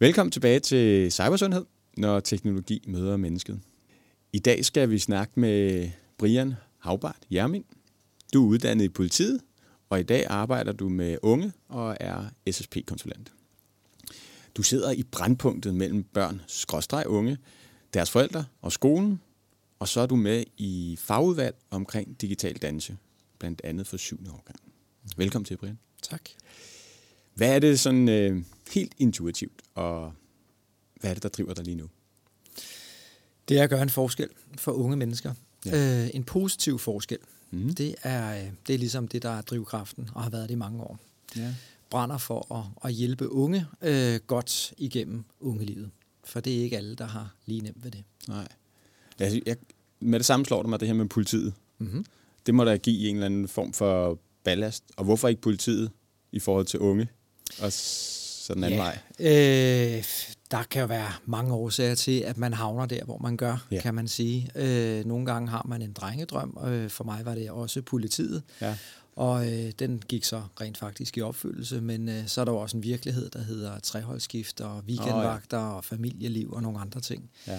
Velkommen tilbage til Cybersundhed, når teknologi møder mennesket. I dag skal vi snakke med Brian Hagbard Hjermind. Du er uddannet i politiet, og i dag arbejder du med unge og er SSP-konsulent. Du sidder i brandpunktet mellem børn/unge, deres forældre og skolen, og så er du med i fagudvalg omkring digital dannelse, blandt andet for 7. årgang. Velkommen til, Brian. Tak. Hvad er det sådan helt intuitivt, og hvad er det, der driver dig lige nu? Det er at gøre en forskel for unge mennesker. Ja. En positiv forskel. Mm. Det er ligesom det, der er drivkraften, og har været det i mange år. Ja. Brænder for at hjælpe unge godt igennem ungelivet. For det er ikke alle, der har lige nemt ved det. Nej. Jeg, med det samme slår det mig, det her med politiet. Mm-hmm. Det må da give en eller anden form for ballast. Og hvorfor ikke politiet i forhold til unge? Og sådan anden vej. Der kan jo være mange årsager til, at man havner der, hvor man gør, kan man sige. Nogle gange har man en drengedrøm. For mig var det også politiet. Ja. Og den gik så rent faktisk i opfyldelse, men så er der også en virkelighed, der hedder treholdsskift og weekendvagter og familieliv og nogle andre ting. Ja.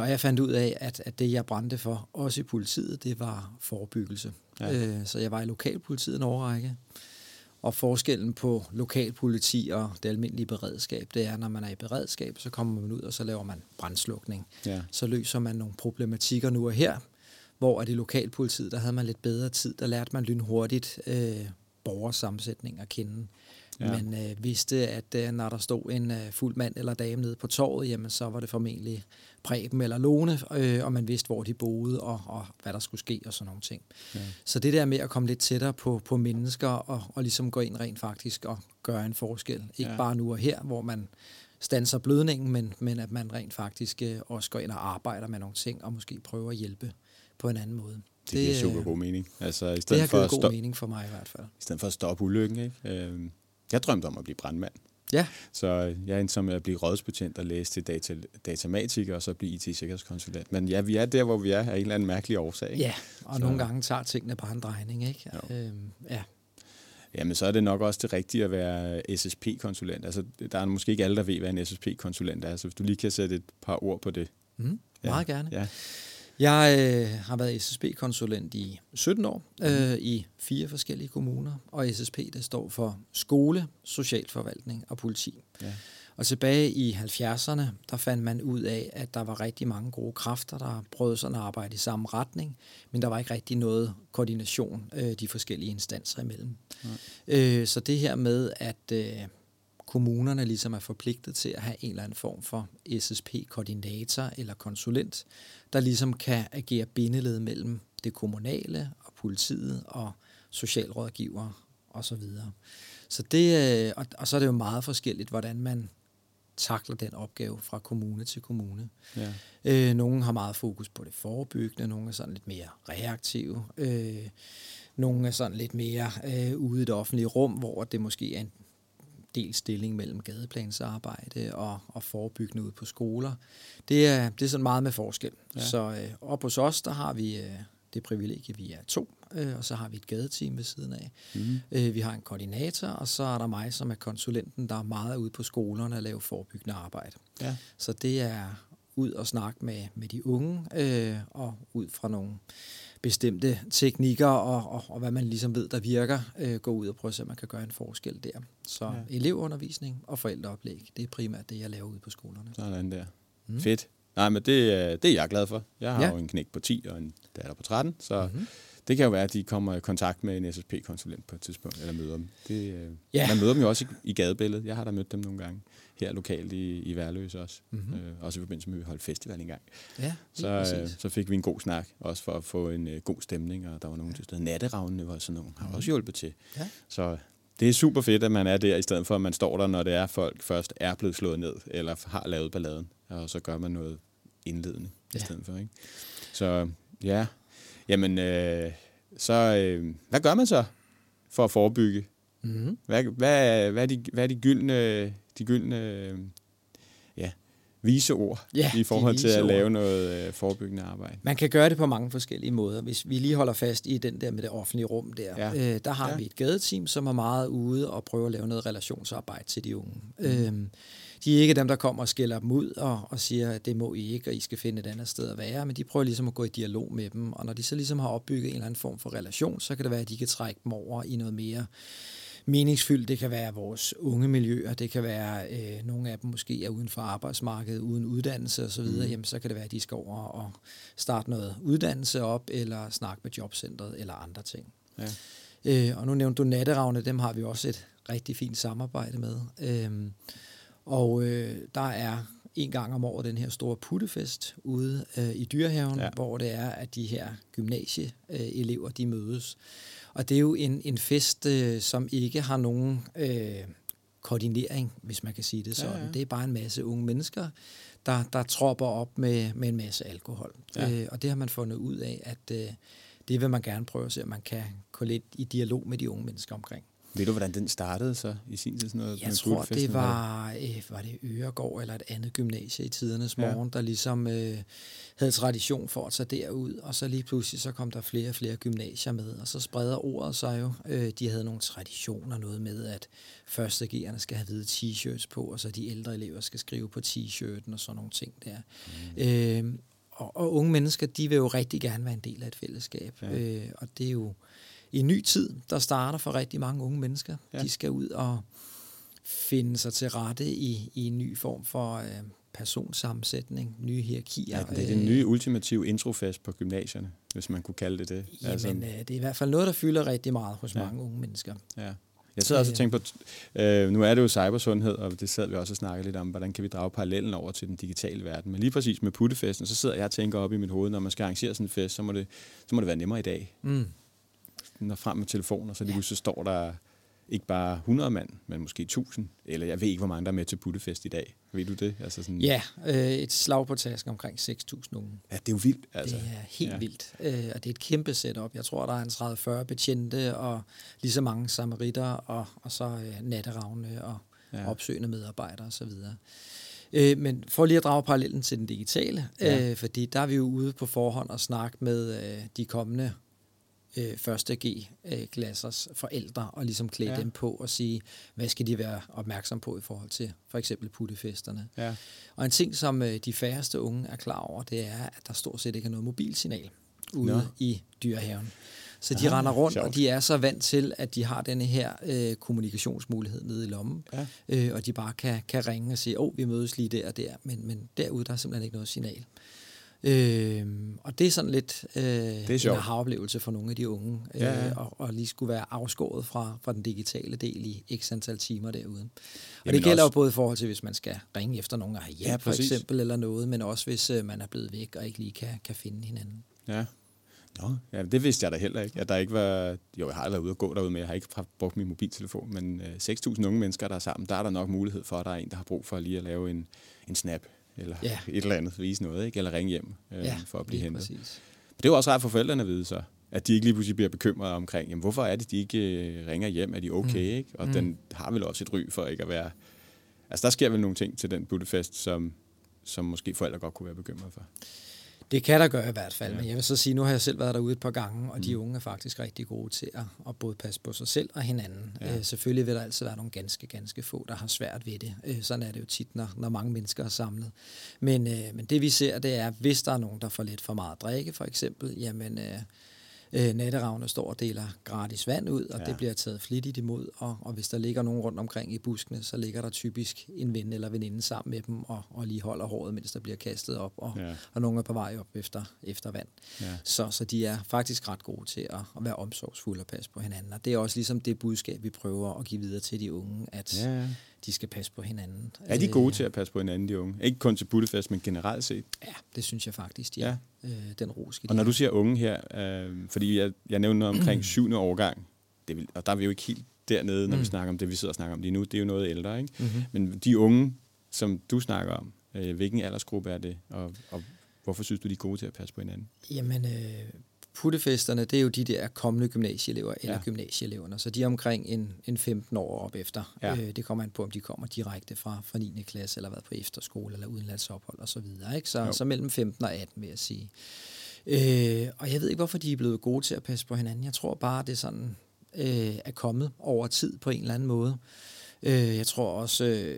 Og jeg fandt ud af, at det, jeg brændte for, også i politiet, det var forebyggelse. Ja. Så jeg var i lokalpolitiet en årrække. Og forskellen på lokalpoliti og det almindelige beredskab, det er, når man er i beredskab, så kommer man ud, og så laver man brandslukning. Ja. Så løser man nogle problematikker nu og her, hvor at i lokalpolitiet, der havde man lidt bedre tid, der lærte man lynhurtigt borgersammensætning at kende. Ja. Man vidste, at når der stod en fuld mand eller dame nede på torvet, jamen så var det formentlig Preben eller Lone, og man vidste, hvor de boede, og hvad der skulle ske, og sådan nogle ting. Ja. Så det der med at komme lidt tættere på mennesker, og ligesom gå ind rent faktisk og gøre en forskel. Ikke bare nu og her, hvor man standser blødningen, men at man rent faktisk også går ind og arbejder med nogle ting, og måske prøver at hjælpe på en anden måde. Det giver super god mening. Altså, i stedet det har givet god mening for mig i hvert fald. I stedet for at stoppe ulykken, ikke? Jeg drømte om at blive brandmand. Ja. Så jeg endte som at blive rådsbetjent og læse til datamatiker, og så blive IT-sikkerhedskonsulent. Men ja, vi er der, hvor vi er, af en eller anden mærkelig årsag. Ikke? Ja, og så nogle gange tager tingene bare en drejning, ikke? Ja. Jamen, så er det nok også det rigtige at være SSP-konsulent. Altså, der er måske ikke alle, der ved, hvad en SSP-konsulent er, så hvis du lige kan sætte et par ord på det. Meget gerne. Ja. Jeg har været SSP-konsulent i 17 år i 4 forskellige kommuner, og SSP, det står for skole, socialforvaltning og politi. Ja. Og tilbage i 70'erne, der fandt man ud af, at der var rigtig mange gode kræfter, der prøvede sådan at arbejde i samme retning, men der var ikke rigtig noget koordination de forskellige instanser imellem. Så det her med, at kommunerne ligesom er forpligtet til at have en eller anden form for SSP-koordinator eller konsulent, der ligesom kan agere bindeled mellem det kommunale og politiet og socialrådgivere osv. Så det, og så er det jo meget forskelligt, hvordan man takler den opgave fra kommune til kommune. Ja. Nogle har meget fokus på det forebyggende, nogle er sådan lidt mere reaktive, nogle er sådan lidt mere ude i det offentlige rum, hvor det måske er en del stilling mellem gadeplansarbejde og forebyggende ude på skoler. Det er sådan meget med forskel. Ja. Så op hos os, der har vi det privilegie, vi er 2, og så har vi et gadeteam ved siden af. Mm. Vi har en koordinator, og så er der mig, som er konsulenten, der er meget ude på skolerne og laver forebyggende arbejde. Ja. Så det er ud og snakke med de unge, og ud fra nogle bestemte teknikker, og hvad man ligesom ved, der virker, gå ud og prøve at se, om man kan gøre en forskel der. Så elevundervisning og forældreoplæg, det er primært det, jeg laver ude på skolerne. Sådan der. Mm. Fedt. Nej, men det er jeg glad for. Jeg har jo en knægt på 10 og en datter på 13, så det kan jo være, at de kommer i kontakt med en SSP-konsulent på et tidspunkt, eller møder dem. Man møder dem jo også i gadebilledet. Jeg har da mødt dem nogle gange her lokalt i Værløse også. Mm-hmm. Også i forbindelse med, at vi holdt festival en gang. Ja, så fik vi en god snak, også for at få en god stemning, og der var nogen til stedet. Natteravnene var sådan nogen, har også hjulpet til. Ja. Så det er super fedt, at man er der, i stedet for, at man står der, når det er folk først er blevet slået ned, eller har lavet balladen, og så gør man noget indledende i stedet for. Ikke? Så ja. Jamen, hvad gør man så for at forebygge? Mm-hmm. Hvad er de gyldne viseord i forhold til at lave noget forebyggende arbejde? Man kan gøre det på mange forskellige måder. Hvis vi lige holder fast i den der med det offentlige rum der, der har vi et gadeteam, som er meget ude og prøver at lave noget relationsarbejde til de unge. Mm. de er ikke dem, der kommer og skælder dem ud og siger, at det må I ikke, og I skal finde et andet sted at være, men de prøver ligesom at gå i dialog med dem, og når de så ligesom har opbygget en eller anden form for relation, så kan det være, at de kan trække dem over i noget mere meningsfyldt. Det kan være vores unge miljøer, det kan være nogle af dem måske er uden for arbejdsmarkedet, uden uddannelse osv., jamen så kan det være, at de skal over og starte noget uddannelse op, eller snakke med jobcentret eller andre ting. Ja. Og nu nævnte du Natteravne, dem har vi også et rigtig fint samarbejde med. Der er en gang om året den her store puttefest ude i Dyrehaven, hvor det er, at de her gymnasieelever, de mødes. Og det er jo en fest, som ikke har nogen koordinering, hvis man kan sige det sådan. Ja, ja. Det er bare en masse unge mennesker, der tropper op med en masse alkohol. Ja. Og det har man fundet ud af, at det vil man gerne prøve at se, at man kan gå lidt i dialog med de unge mennesker omkring. Ved du, hvordan den startede så i sin tid? Sådan noget, jeg tror, det var det Øregård eller et andet gymnasie i tidernes morgen, der ligesom havde tradition for at tage derud, og så lige pludselig så kom der flere og flere gymnasier med, og så spreder ordet sig jo. De havde nogle traditioner, noget med, at førstegerne skal have hvide t-shirts på, og så de ældre elever skal skrive på t-shirten og sådan nogle ting der. Og unge mennesker, de vil jo rigtig gerne være en del af et fællesskab, og det er jo en ny tid, der starter for rigtig mange unge mennesker. Ja. De skal ud og finde sig til rette i en ny form for personsammensætning, nye hierarkier. Ja, det er den nye ultimative introfest på gymnasierne, hvis man kunne kalde det. Jamen, altså, det er i hvert fald noget, der fylder rigtig meget hos mange unge mennesker. Ja. Jeg sidder også og tænker på, nu er det jo cybersundhed, og det sad vi også og snakkede lidt om, hvordan kan vi drage parallellen over til den digitale verden. Men lige præcis med puttefesten, så sidder jeg og tænker op i mit hoved, når man skal arrangere sådan en fest, så må det være nemmere i dag. Mm. Når frem med telefoner, så lige så står der ikke bare 100 mand, men måske 1000, eller jeg ved ikke, hvor mange der er med til puttefest i dag. Ved du det? Altså sådan et slag på tasken omkring 6.000 unge. Ja, det er jo vildt. Altså. Det er helt vildt, og det er et kæmpe setup. Jeg tror, der er en 30-40 betjente, og lige så mange samaritter, og så natteravne og opsøgende medarbejdere osv. Men for lige at drage parallellen til den digitale, fordi der er vi jo ude på forhånd og snakke med de kommende første G-klassers forældre, og ligesom klæde dem på og sige, hvad skal de være opmærksom på i forhold til for eksempel puttefesterne. Ja. Og en ting, som de færreste unge er klar over, det er, at der stort set ikke er noget mobilsignal ude i Dyrehaven. Så de render rundt, og de er så vant til, at de har denne her kommunikationsmulighed nede i lommen, og de bare kan ringe og sige, vi mødes lige der og der, men derude, der er simpelthen ikke noget signal. Og det er sådan lidt en aha-oplevelse for nogle af de unge, og lige skulle være afskåret fra den digitale del i x antal timer derude. Og jamen det gælder også jo både i forhold til, hvis man skal ringe efter nogen herhjemme for eksempel, eller noget, men også hvis man er blevet væk og ikke lige kan finde hinanden. Ja. Nå, det vidste jeg da heller ikke. Jeg har aldrig ude at gå derude, men jeg har ikke brugt min mobiltelefon, men 6.000 unge mennesker, der er sammen, der er der nok mulighed for, at der er en, der har brug for lige at lave en snap, eller et eller andet, vise noget, ikke? Eller ringe hjem for at blive hentet. Præcis. Det er jo også rart for forældrene at vide så, at de ikke lige pludselig bliver bekymrede omkring, jamen, hvorfor er det, de ikke ringer hjem, er de okay, ikke? Og den har vel også et ry for ikke at være. Altså der sker vel nogle ting til den puttefest, som måske forældre godt kunne være bekymrede for. Det kan der gøre i hvert fald, men jeg vil så sige, nu har jeg selv været derude et par gange, og de unge er faktisk rigtig gode til at både passe på sig selv og hinanden. Selvfølgelig vil der altid være nogle ganske, ganske få, der har svært ved det. Sådan er det jo tit, når mange mennesker er samlet. Men det vi ser, det er, hvis der er nogen, der får lidt for meget at drikke, for eksempel, jamen natteravne står og deler gratis vand ud, og det bliver taget flittigt imod, og hvis der ligger nogen rundt omkring i buskene, så ligger der typisk en ven eller veninde sammen med dem, og lige holder håret, mens der bliver kastet op, og nogen er på vej op efter vand. Ja. Så de er faktisk ret gode til at være omsorgsfulde og passe på hinanden, og det er også ligesom det budskab, vi prøver at give videre til de unge, at de skal passe på hinanden. Er de gode til at passe på hinanden, de unge? Ikke kun til puttefest, men generelt set? Ja, det synes jeg faktisk, de er. Den roske. Og når du siger unge her, fordi jeg nævner noget omkring 7. årgang, og der er vi jo ikke helt dernede, når vi snakker om det, vi sidder og snakker om lige nu, det er jo noget ældre, ikke? Mm-hmm. Men de unge, som du snakker om, hvilken aldersgruppe er det, og hvorfor synes du, de er gode til at passe på hinanden? Jamen, puttefesterne, det er jo de der kommende gymnasieelever eller gymnasieeleverne, så de er omkring en 15 år op efter. Ja. Det kommer an på, om de kommer direkte fra 9. klasse, eller har været på efterskole, eller udenlandsophold og så videre. Ikke? Så mellem 15 og 18, vil jeg sige. Og jeg ved ikke, hvorfor de er blevet gode til at passe på hinanden. Jeg tror bare, det sådan er kommet over tid på en eller anden måde. Jeg tror også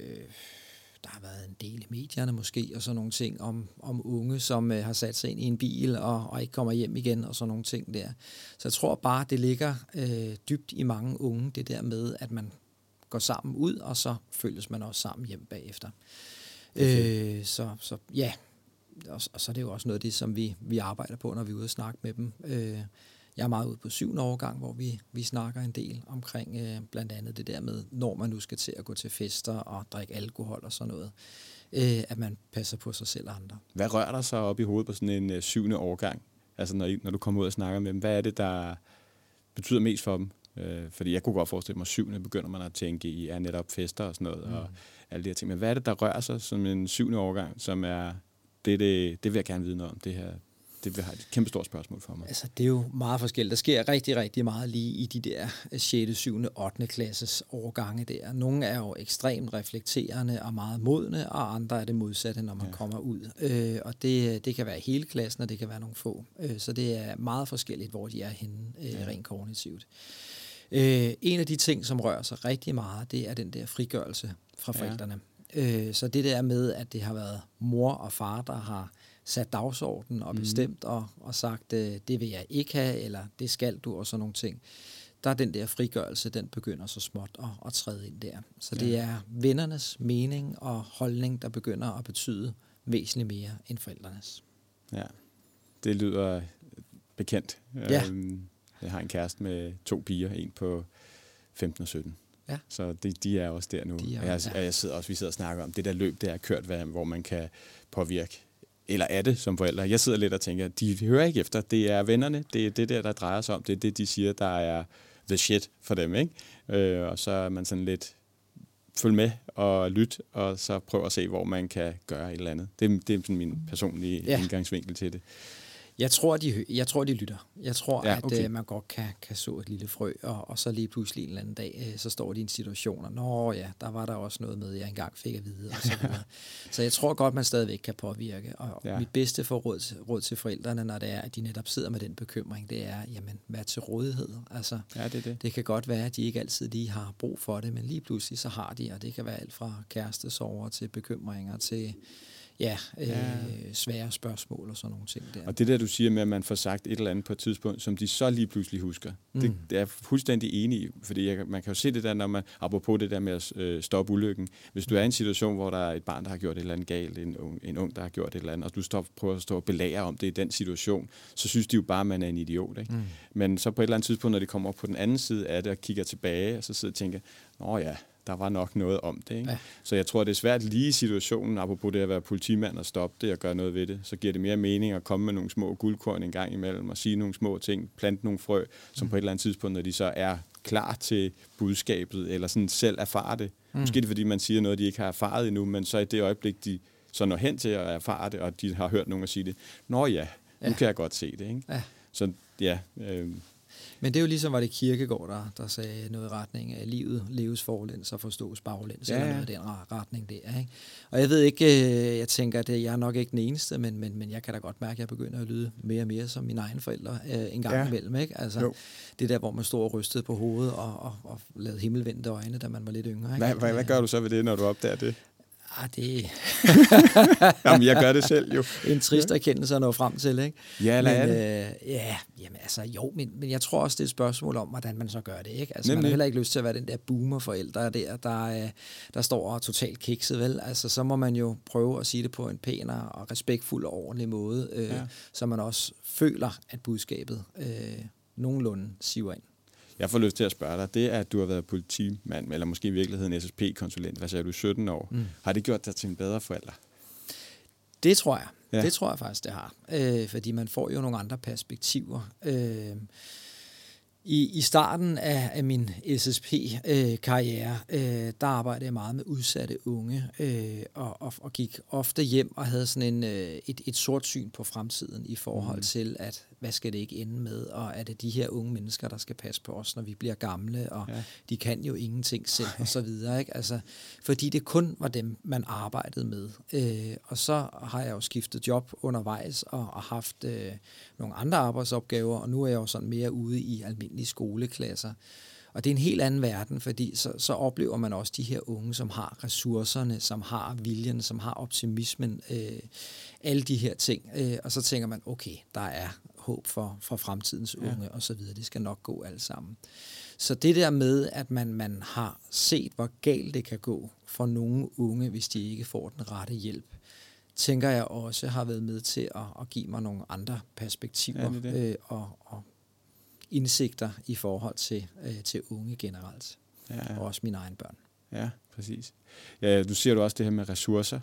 der har været en del i medierne måske, og sådan nogle ting om unge, som har sat sig ind i en bil og ikke kommer hjem igen, og sådan nogle ting der. Så jeg tror bare, det ligger dybt i mange unge, det der med, at man går sammen ud, og så følges man også sammen hjem bagefter. Okay. Så ja, og så er det jo også noget af det, som vi arbejder på, når vi er ude og snakke med dem. Jeg er meget ude på 7. årgang, hvor vi snakker en del omkring blandt andet det der med, når man nu skal til at gå til fester og drikke alkohol og sådan noget, at man passer på sig selv og andre. Hvad rører dig så op i hovedet på sådan en 7. årgang? Altså når du kommer ud og snakker med dem, hvad er det, der betyder mest for dem? Fordi jeg kunne godt forestille mig, at 7. begynder man at tænke i er netop fester og sådan noget, og alle de her ting. Men hvad er det, der rører sig som en 7. årgang, som er det vil jeg gerne vide noget om, det her? Det er et kæmpe stort spørgsmål for mig. Altså, det er jo meget forskelligt. Der sker rigtig, rigtig meget lige i de der 6., 7., 8. klasses årgange der. Nogle er jo ekstremt reflekterende og meget modne, og andre er det modsatte, når man kommer ud. Og det kan være hele klassen, og det kan være nogle få. Så det er meget forskelligt, hvor de er henne rent kognitivt. En af de ting, som rører sig rigtig meget, det er den der frigørelse fra forældrene. Ja. Så det der med, at det har været mor og far, der har sat dagsordenen og bestemt og sagt, det vil jeg ikke have, eller det skal du, og sådan nogle ting. Der er den der frigørelse, den begynder så småt at træde ind der. Så det er vennernes mening og holdning, der begynder at betyde væsentligt mere end forældrenes. Ja, det lyder bekendt. Ja. Jeg har en kæreste med 2 piger, en på 15 og 17. Ja. Så de er også der nu. Vi sidder og snakker om det der løb, der er kørt, hvor man kan påvirke. Eller er det som forældre? Jeg sidder lidt og tænker, de hører ikke efter. Det er vennerne, det er det der drejer sig om. Det er det, de siger, der er the shit for dem, ikke? Og så er man sådan lidt følg med og lyt, og så prøv at se, hvor man kan gøre et eller andet. Det er sådan min personlige indgangsvinkel til det. Jeg tror, de lytter. Jeg tror, at man godt kan så et lille frø, og så lige pludselig en eller anden dag, så står de i en situation, og der var der også noget med, jeg engang fik at vide. Og sådan noget. Så jeg tror godt, man stadigvæk kan påvirke. Og mit bedste råd til forældrene, når det er, at de netop sidder med den bekymring, det er, jamen, vær til rådighed. Altså, det kan godt være, at de ikke altid lige har brug for det, men lige pludselig så har de, og det kan være alt fra kærestesorger til bekymringer til... svære spørgsmål og sådan nogle ting der. Og det der, du siger med, at man får sagt et eller andet på et tidspunkt, som de så lige pludselig husker, det er jeg fuldstændig enig i, fordi man kan jo se det der, når man, apropos det der med at stoppe ulykken, hvis du er i en situation, hvor der er et barn, der har gjort et eller andet galt, en ung, der har gjort et eller andet, og du prøver at stå og belære om det i den situation, så synes de jo bare, at man er en idiot, ikke? Men så på et eller andet tidspunkt, når de kommer op på den anden side af det og kigger tilbage, og så sidder og tænker, der var nok noget om det, ikke? Ja. Så jeg tror, det er svært lige i situationen, apropos det at være politimand og stoppe det og gøre noget ved det, så giver det mere mening at komme med nogle små guldkorn en gang imellem og sige nogle små ting, plante nogle frø, som på et eller andet tidspunkt, når de så er klar til budskabet eller sådan selv erfare det. Måske det, fordi man siger noget, de ikke har erfaret endnu, men så i det øjeblik, de så når hen til at erfare det, og de har hørt nogen at sige det, nu kan jeg godt se det, ikke? Ja. Så men det er jo ligesom, var det Kirkegaard, der sagde noget i retning af livet, leves forlæns og forstås baglæns, eller noget i den retning der, ikke? Og jeg ved ikke, jeg tænker, at jeg er nok ikke den eneste, men jeg kan da godt mærke, at jeg begynder at lyde mere og mere som mine egne forældre en gang imellem, ikke? Altså, det der, hvor man stod og rystede på hovedet og lavede himmelvendte øjne, da man var lidt yngre, ikke? Hvad gør du så ved det, når du opdager det? Jamen, jeg gør det selv jo. En trist erkendelse at nå frem til, ikke? Ja, eller er det? Men jeg tror også, det er et spørgsmål om, hvordan man så gør det, ikke? Altså, man har heller ikke lyst til at være den der boomer-forældre der står og totalt kikset, vel? Altså, så må man jo prøve at sige det på en pænere og respektfuld og ordentlig måde, så man også føler, at budskabet nogenlunde siver ind. Jeg får lyst til at spørge dig, det er, at du har været politimand, eller måske i virkeligheden SSP-konsulent, hvad sagde du, 17 år. Har det gjort dig til en bedre forælder? Det tror jeg. Ja. Det tror jeg faktisk, det har. Fordi man får jo nogle andre perspektiver. I starten af min SSP-karriere, der arbejdede jeg meget med udsatte unge, og gik ofte hjem og havde sådan et sort syn på fremtiden i forhold til, at hvad skal det ikke ende med, og er det de her unge mennesker, der skal passe på os, når vi bliver gamle, og de kan jo ingenting selv, og så videre, ikke? Altså, fordi det kun var dem, man arbejdede med. Og så har jeg jo skiftet job undervejs, og haft nogle andre arbejdsopgaver, og nu er jeg jo sådan mere ude i almindelige skoleklasser. Og det er en helt anden verden, fordi så oplever man også de her unge, som har ressourcerne, som har viljen, som har optimismen, alle de her ting. Og så tænker man, okay, der er håb for fremtidens unge, ja, og så videre. Det skal nok gå alt sammen. Så det der med, at man har set, hvor galt det kan gå for nogle unge, hvis de ikke får den rette hjælp, tænker jeg også har været med til at give mig nogle andre perspektiver, ja, og indsigter i forhold til unge generelt, ja. Og også mine egne børn. Ja, præcis. Ja, nu siger du også det her med ressourcer.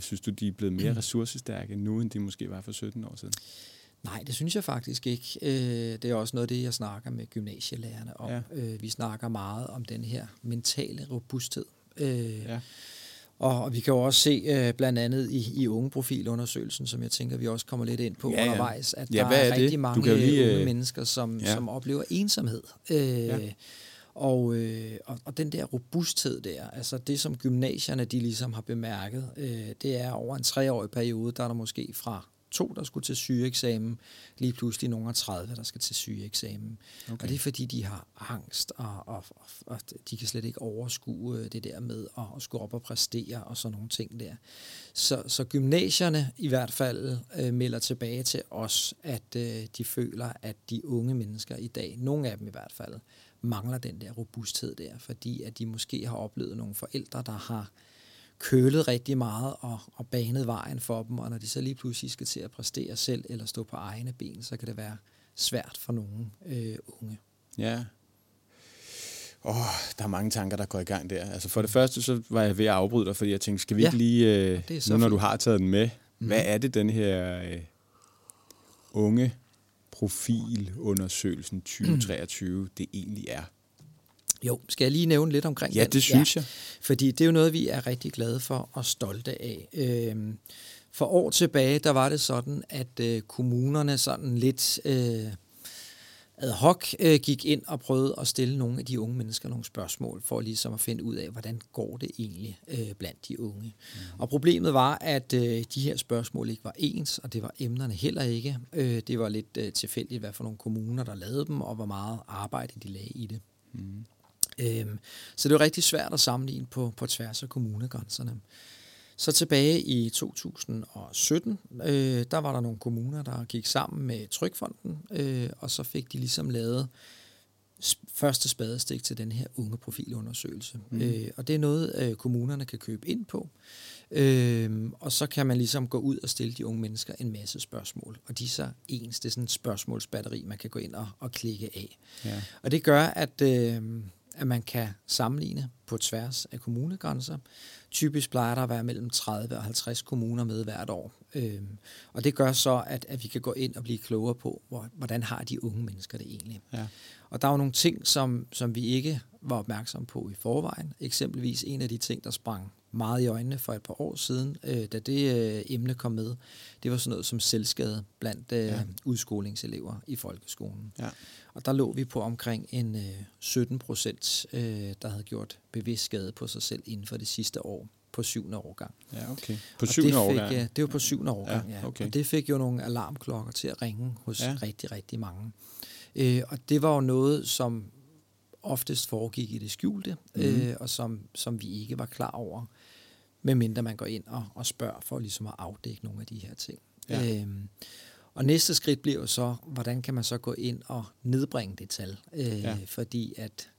Synes du, de er blevet mere ressourcestærke nu, end de måske var for 17 år siden? Nej, det synes jeg faktisk ikke. Det er også noget af det, jeg snakker med gymnasielærerne om. Ja. Vi snakker meget om den her mentale robusthed. Ja. Og vi kan jo også se blandt andet i ungeprofilundersøgelsen, som jeg tænker, vi også kommer lidt ind på, ja, undervejs, at der er rigtig mange unge mennesker, som oplever ensomhed. Og den der robusthed der, altså det, som gymnasierne de ligesom har bemærket, det er over en 3-årig periode, der er der måske fra 2, der skulle til sygeeksamen, lige pludselig nogen af 30, der skal til sygeeksamen. Okay. Og det er fordi, de har angst, og de kan slet ikke overskue det der med at skulle op og præstere, og sådan nogle ting der. Så gymnasierne i hvert fald melder tilbage til os, at de føler, at de unge mennesker i dag, nogle af dem i hvert fald, mangler den der robusthed der, fordi at de måske har oplevet nogle forældre, der har kølet rigtig meget og banet vejen for dem, og når de så lige pludselig skal til at præstere selv eller stå på egne ben, så kan det være svært for nogle unge. Ja. Der er mange tanker, der går i gang der. Altså for det første, så var jeg ved at afbryde dig, fordi jeg tænkte, skal vi ikke lige, nu når du har taget den med, hvad er det den her unge profilundersøgelsen 2023, det egentlig er? Jo, skal jeg lige nævne lidt omkring det? Ja, det synes jeg. Fordi det er jo noget, vi er rigtig glade for og stolte af. For år tilbage, der var det sådan, at kommunerne sådan lidt ad hoc gik ind og prøvede at stille nogle af de unge mennesker nogle spørgsmål, for ligesom at finde ud af, hvordan går det egentlig blandt de unge. Og problemet var, at de her spørgsmål ikke var ens, og det var emnerne heller ikke. Det var lidt tilfældigt, hvad for nogle kommuner, der lavede dem, og hvor meget arbejde de lagde i det. Så det er rigtig svært at sammenligne på tværs af kommunegrænserne. Så tilbage i 2017, der var der nogle kommuner, der gik sammen med Trygfonden, og så fik de ligesom lavet første spadestik til den her unge profilundersøgelse. Og det er noget, kommunerne kan købe ind på. Og så kan man ligesom gå ud og stille de unge mennesker en masse spørgsmål. Og de er så ens. Det er sådan et spørgsmålsbatteri, man kan gå ind og klikke af. Ja. Og det gør, at man kan sammenligne på tværs af kommunegrænser. Typisk plejer der at være mellem 30 og 50 kommuner med hvert år. Og det gør så, at vi kan gå ind og blive klogere på, hvordan har de unge mennesker det egentlig. Ja. Og der er jo nogle ting, som vi ikke var opmærksomme på i forvejen. Eksempelvis en af de ting, der sprang meget i øjnene for et par år siden, da det emne kom med, det var sådan noget som selvskade blandt udskolingselever i folkeskolen. Ja. Og der lå vi på omkring en 17%, der havde gjort bevidst skade på sig selv inden for det sidste år, på 7. årgang. Ja, okay. På 7. årgang? Det var på 7. årgang, ja. Okay. Og det fik jo nogle alarmklokker til at ringe hos rigtig, rigtig mange. Og det var jo noget, som oftest foregik i det skjulte, og som vi ikke var klar over, medmindre man går ind og spørger for ligesom at afdække nogle af de her ting. Ja. Og næste skridt bliver jo så, hvordan kan man så gå ind og nedbringe det tal? Fordi at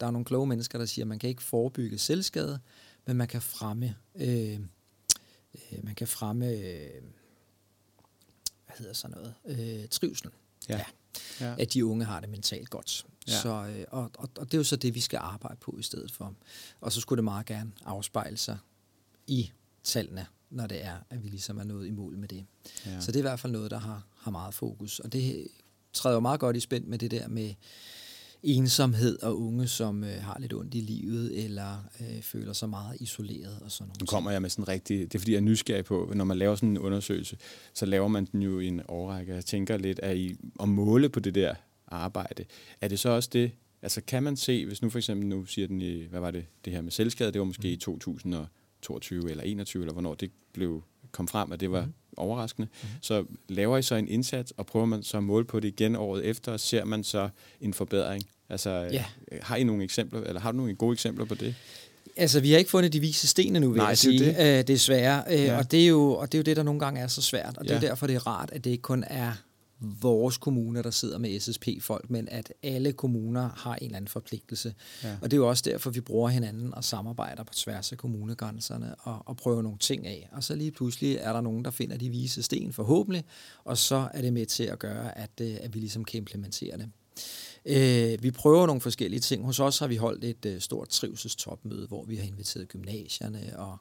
der er nogle kloge mennesker, der siger, at man kan ikke forebygge selvskade, men man kan fremme hvad hedder sådan noget? Trivsel. Ja. At de unge har det mentalt godt. Ja. Så, og det er jo så det, vi skal arbejde på i stedet for. Og så skulle det meget gerne afspejle sig i tallene, når det er, at vi ligesom er nået i mål med det. Ja. Så det er i hvert fald noget, der har meget fokus. Og det træder jo meget godt i spænd med det der med ensomhed og unge, som har lidt ondt i livet, eller føler sig meget isoleret og sådan noget. Nu kommer jeg med sådan rigtig... Det er fordi, jeg er nysgerrig på, når man laver sådan en undersøgelse, så laver man den jo i en årrække. Jeg tænker lidt at måle på det der arbejde. Er det så også det... Altså kan man se, hvis nu for eksempel, nu siger den i... Hvad var det? Det her med selvskade, det var måske i 2022 eller 21 eller hvornår det kom frem, og det var overraskende. Så laver I så en indsats, og prøver man så at måle på det igen året efter, og ser man så en forbedring? Altså, har I nogle eksempler, eller har du nogle gode eksempler på det? Altså, vi har ikke fundet de vise sten endnu, vil jeg sige, desværre. Og det er jo, og det er jo det, der nogle gange er så svært, og det er derfor, det er rart, at det ikke kun er vores kommuner, der sidder med SSP-folk, men at alle kommuner har en eller anden forpligtelse. Ja. Og det er jo også derfor, vi bruger hinanden og samarbejder på tværs af kommunegrænserne og prøver nogle ting af. Og så lige pludselig er der nogen, der finder de vise sten forhåbentlig, og så er det med til at gøre, at vi ligesom kan implementere det. Vi prøver nogle forskellige ting. Hos os har vi holdt et stort trivselstopmøde, hvor vi har inviteret gymnasierne og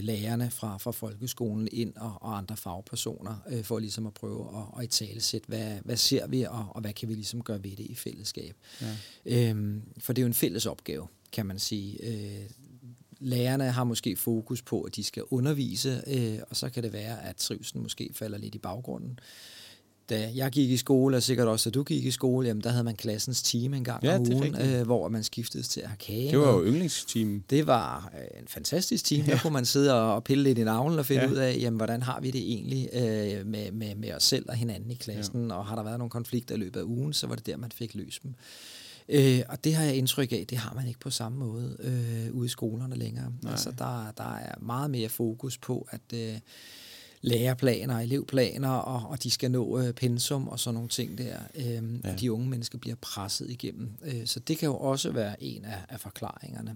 lærerne fra folkeskolen ind og andre fagpersoner for ligesom at prøve at italesætte, hvad ser vi og hvad kan vi ligesom gøre ved det i fællesskab. Ja. For det er jo en fælles opgave, kan man sige. Lærerne har måske fokus på, at de skal undervise, og så kan det være, at trivslen måske falder lidt i baggrunden. Da jeg gik i skole, og sikkert også, da du gik i skole, jamen, der havde man klassens time en gang om ugen, hvor man skiftede til at have kage. Det var jo yndlingstimen. Det var en fantastisk time. Ja. Der kunne man sidde og pille lidt i navlen og finde ud af, jamen, hvordan har vi det egentlig med os selv og hinanden i klassen, og har der været nogle konflikter i løbet af ugen, så var det der, man fik løst dem. Og det har jeg indtryk af, det har man ikke på samme måde ude i skolerne længere. Altså, der er meget mere fokus på, at lærerplaner, elevplaner, og de skal nå pensum og sådan nogle ting der. Og de unge mennesker bliver presset igennem. Så det kan jo også være en af forklaringerne.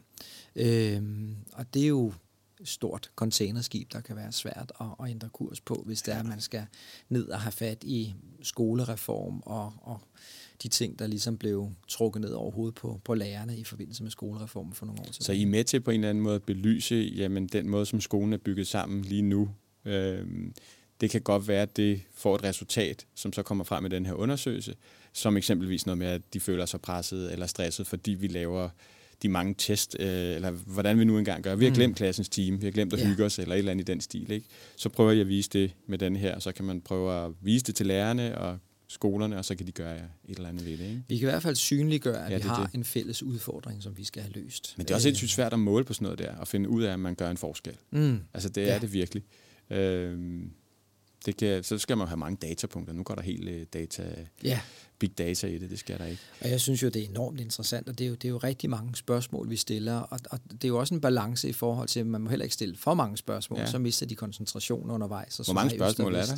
Og det er jo et stort containerskib, der kan være svært at ændre kurs på, hvis det er, at man skal ned og have fat i skolereform og de ting, der ligesom blev trukket ned over hovedet på lærerne i forbindelse med skolereformen for nogle år siden. Så I er med til på en eller anden måde at belyse den måde, som skolen er bygget sammen lige nu? Det kan godt være, at det får et resultat, som så kommer frem i den her undersøgelse, som eksempelvis noget med, at de føler sig presset eller stresset, fordi vi laver de mange test, eller hvordan vi nu engang gør. Vi har glemt klassens time, vi har glemt at hygge os, eller et eller andet i den stil. Ikke? Så prøver jeg at vise det med den her, og så kan man prøve at vise det til lærerne og skolerne, og så kan de gøre et eller andet ved det. Ikke? Vi kan i hvert fald synliggøre, at vi har en fælles udfordring, som vi skal have løst. Men det er også helt svært at måle på sådan noget der, og finde ud af, at man gør en forskel. Altså det er det virkelig. Så skal man jo have mange datapunkter. Nu går der helt big data i det skal der ikke. Og jeg synes jo, det er enormt interessant, og det er jo rigtig mange spørgsmål, vi stiller, og det er jo også en balance i forhold til, at man må heller ikke stille for mange spørgsmål, så mister de koncentrationen undervejs. Og hvor mange spørgsmål er der?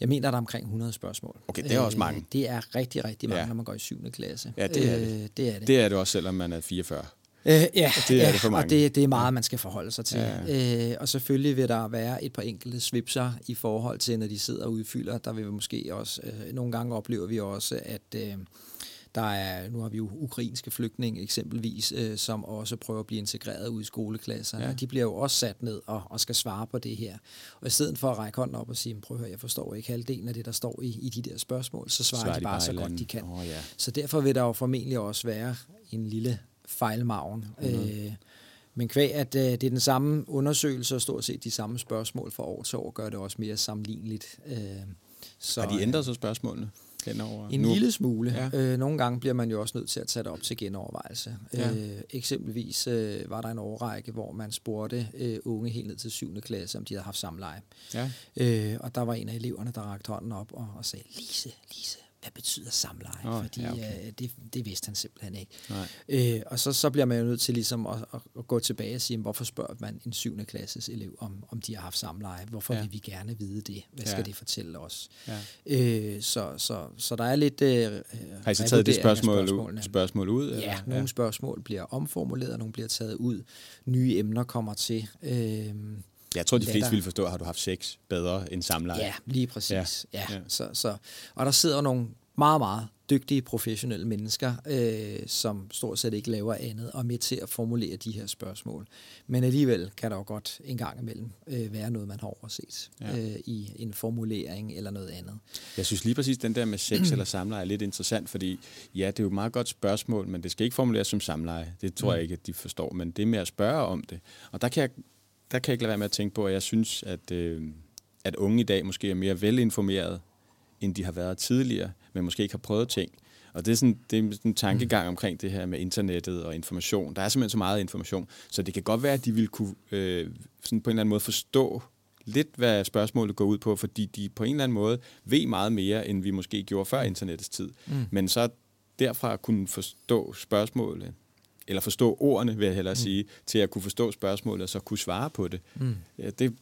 Jeg mener, der er omkring 100 spørgsmål. Okay, det er også mange. Det er rigtig, rigtig mange, når man går i 7. klasse. Ja, det er det. Det er det. Det er det også, selvom man er 44. Og det er meget, man skal forholde sig til. Og selvfølgelig vil der være et par enkelte svipser i forhold til, når de sidder og udfylder. Der vil vi måske også, nogle gange oplever vi også, at nu har vi jo ukrainske flygtninge eksempelvis, som også prøver at blive integreret ude i skoleklasserne. De bliver jo også sat ned og skal svare på det her. Og i stedet for at række hånden op og sige, prøv at høre, jeg forstår ikke halvdelen af det, der står i de der spørgsmål, så svarer de bare så godt, de kan. Så derfor vil der jo formentlig også være en lille fejlmagen. Men kvæg, at det er den samme undersøgelse, og stort set de samme spørgsmål fra år til år, gør det også mere sammenligneligt. Har de ændret så spørgsmålene? En lille smule. Nogle gange bliver man jo også nødt til at tage det op til genovervejelse. Eksempelvis var der en årrække, hvor man spurgte unge helt ned til 7. klasse, om de havde haft samleje. Og der var en af eleverne, der rakte hånden op og sagde, Lise, hvad betyder samleje? Det vidste han simpelthen ikke. Og så bliver man jo nødt til ligesom at gå tilbage og sige, hvorfor spørger man en 7. klasses elev, om de har haft samleje? Hvorfor vil vi gerne vide det? Hvad skal det fortælle os? Så der er lidt har I så taget det spørgsmål ud? Eller? Ja, nogle spørgsmål bliver omformuleret, og nogle bliver taget ud. Nye emner kommer til. Jeg tror, de fleste ville forstå, har du haft sex bedre end samleje? Ja, lige præcis. Og der sidder nogle meget, meget dygtige professionelle mennesker, som stort set ikke laver andet, og er med til at formulere de her spørgsmål. Men alligevel kan der jo godt en gang imellem være noget, man har overset i en formulering eller noget andet. Jeg synes lige præcis, den der med sex eller samleje er lidt interessant, fordi det er jo et meget godt spørgsmål, men det skal ikke formuleres som samleje. Det tror jeg ikke, at de forstår, men det er med at spørge om det. Og der kan jeg ikke lade være med at tænke på, at jeg synes, at unge i dag måske er mere velinformerede, end de har været tidligere, men måske ikke har prøvet ting. Og det er sådan en tankegang omkring det her med internettet og information. Der er simpelthen så meget information, så det kan godt være, at de vil kunne sådan på en eller anden måde forstå lidt, hvad spørgsmålet går ud på, fordi de på en eller anden måde ved meget mere, end vi måske gjorde før internettets tid. Men så derfra kunne forstå spørgsmålet, eller forstå ordene, vil jeg hellere sige, til at kunne forstå spørgsmålet, og så kunne svare på det. Det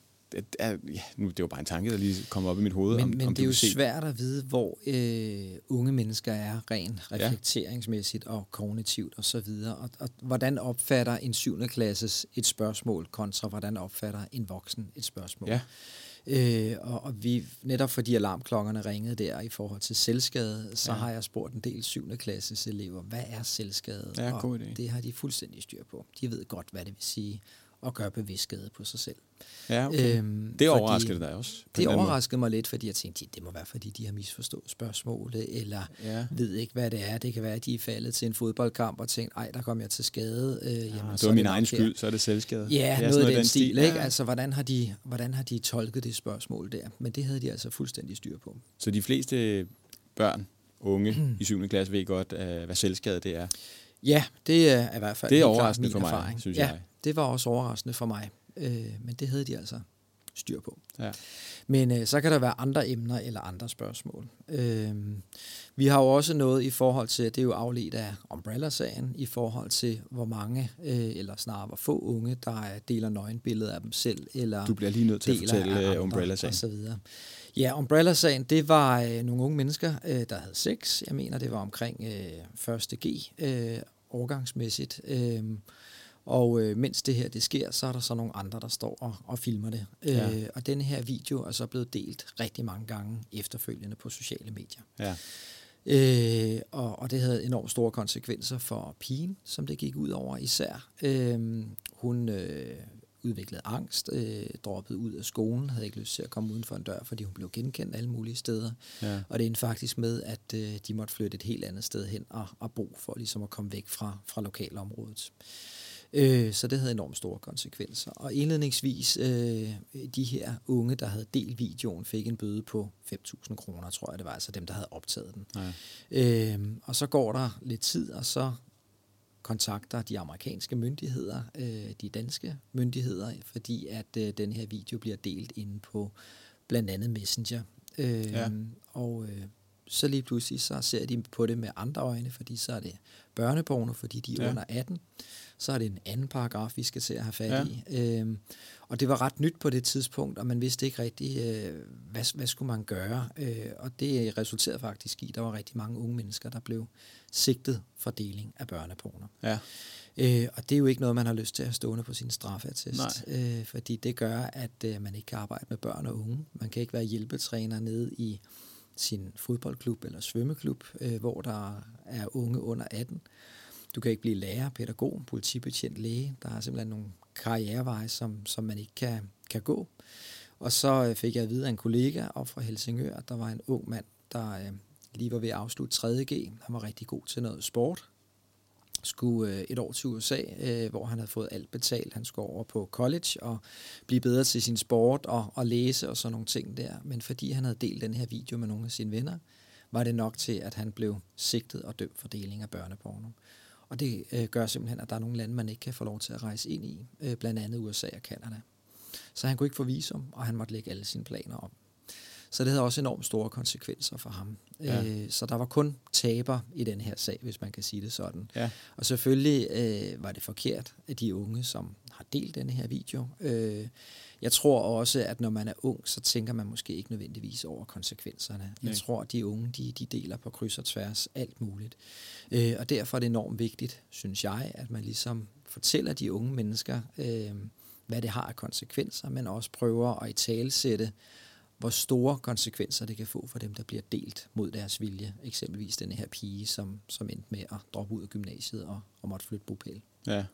var bare en tanke, der lige kom op i mit hoved. Men det er jo svært at vide, hvor unge mennesker er rent reflekteringsmæssigt og kognitivt og så videre. Og hvordan opfatter en 7. klasses et spørgsmål kontra hvordan opfatter en voksen et spørgsmål? Ja. Og vi, netop fordi alarmklokkerne ringede der i forhold til selvskade, så har jeg spurgt en del 7. klasses elever, hvad er selvskade? Ja, og det har de fuldstændig styr på. De ved godt, hvad det vil sige at gøre bevidst skade på sig selv. Ja, okay. Det overraskede dig også? Det overraskede mig lidt, fordi jeg tænkte, det må være, fordi de har misforstået spørgsmålet, eller ved ikke, hvad det er. Det kan være, at de er faldet til en fodboldkamp og tænkte, ej, der kom jeg til skade. Det var min egen skyld, så er det selvskade. Ja, det er noget af den stil. Ikke? Ja. Altså, hvordan har de tolket det spørgsmål der? Men det havde de altså fuldstændig styr på. Så de fleste børn, unge i 7. klasse, ved godt, hvad selvskade det er? Ja, det er i hvert fald det er overraskende for mig, erfaring. Synes jeg. Det var også overraskende for mig, men det havde de altså styr på. Ja. Men så kan der være andre emner eller andre spørgsmål. Vi har jo også noget i forhold til, det er jo afledt af Umbrella-sagen, i forhold til hvor mange, eller snarere hvor få unge, der deler nøgenbilleder af dem selv, eller du bliver lige nødt til at fortælle Umbrella-sagen. Og så videre. Ja, Umbrella-sagen, det var nogle unge mennesker, der havde sex. Jeg mener, det var omkring 1.G årgangsmæssigt. Og mens det her det sker, så er der så nogle andre, der står og filmer det. Ja. Og denne her video er så blevet delt rigtig mange gange efterfølgende på sociale medier. Ja. Og det havde enormt store konsekvenser for pigen, som det gik ud over især. Hun udviklede angst, droppede ud af skolen, havde ikke lyst til at komme uden for en dør, fordi hun blev genkendt alle mulige steder. Ja. Og det endte faktisk med, at de måtte flytte et helt andet sted hen og bo for ligesom at komme væk fra lokalområdet. Så det havde enormt store konsekvenser. Og indledningsvis, de her unge, der havde delt videoen, fik en bøde på 5.000 kroner, tror jeg det var, altså dem, der havde optaget den. Ja. Og så går der lidt tid, og så kontakter de amerikanske myndigheder, de danske myndigheder, fordi at den her video bliver delt inde på blandt andet Messenger. Så lige pludselig så ser de på det med andre øjne, fordi så er det børneporno, fordi de er under 18. Så er det en anden paragraf, vi skal til at have fat i. Og det var ret nyt på det tidspunkt, og man vidste ikke rigtig, hvad skulle man gøre. Og det resulterede faktisk i, at der var rigtig mange unge mennesker, der blev sigtet for deling af børneporno. Ja. Og det er jo ikke noget, man har lyst til at have stående på sin straffatest. Fordi det gør, at man ikke kan arbejde med børn og unge. Man kan ikke være hjælpetræner nede i sin fodboldklub eller svømmeklub, hvor der er unge under 18. Du kan ikke blive lærer, pædagog, politibetjent, læge. Der er simpelthen nogle karriereveje, som man ikke kan gå. Og så fik jeg at vide af en kollega op fra Helsingør, at der var en ung mand, der lige var ved at afslutte 3.G. Han var rigtig god til noget sport. Skulle et år til USA, hvor han havde fået alt betalt. Han skulle over på college og blive bedre til sin sport og læse og sådan nogle ting der. Men fordi han havde delt den her video med nogle af sine venner, var det nok til, at han blev sigtet og dømt for deling af børneporno. Og det gør simpelthen, at der er nogle lande, man ikke kan få lov til at rejse ind i, blandt andet USA og Canada. Så han kunne ikke få visum, og han måtte lægge alle sine planer op. Så det havde også enormt store konsekvenser for ham. Ja. Så der var kun taber i den her sag, hvis man kan sige det sådan. Ja. Og selvfølgelig var det forkert af de unge, som har delt den her video. Jeg tror også, at når man er ung, så tænker man måske ikke nødvendigvis over konsekvenserne. Jeg tror, at de unge, de deler på kryds og tværs alt muligt. Og derfor er det enormt vigtigt, synes jeg, at man ligesom fortæller de unge mennesker, hvad det har af konsekvenser, men også prøver at italesætte, hvor store konsekvenser det kan få for dem, der bliver delt mod deres vilje. Eksempelvis den her pige, som endte med at droppe ud af gymnasiet og måtte flytte bopæl. Ja.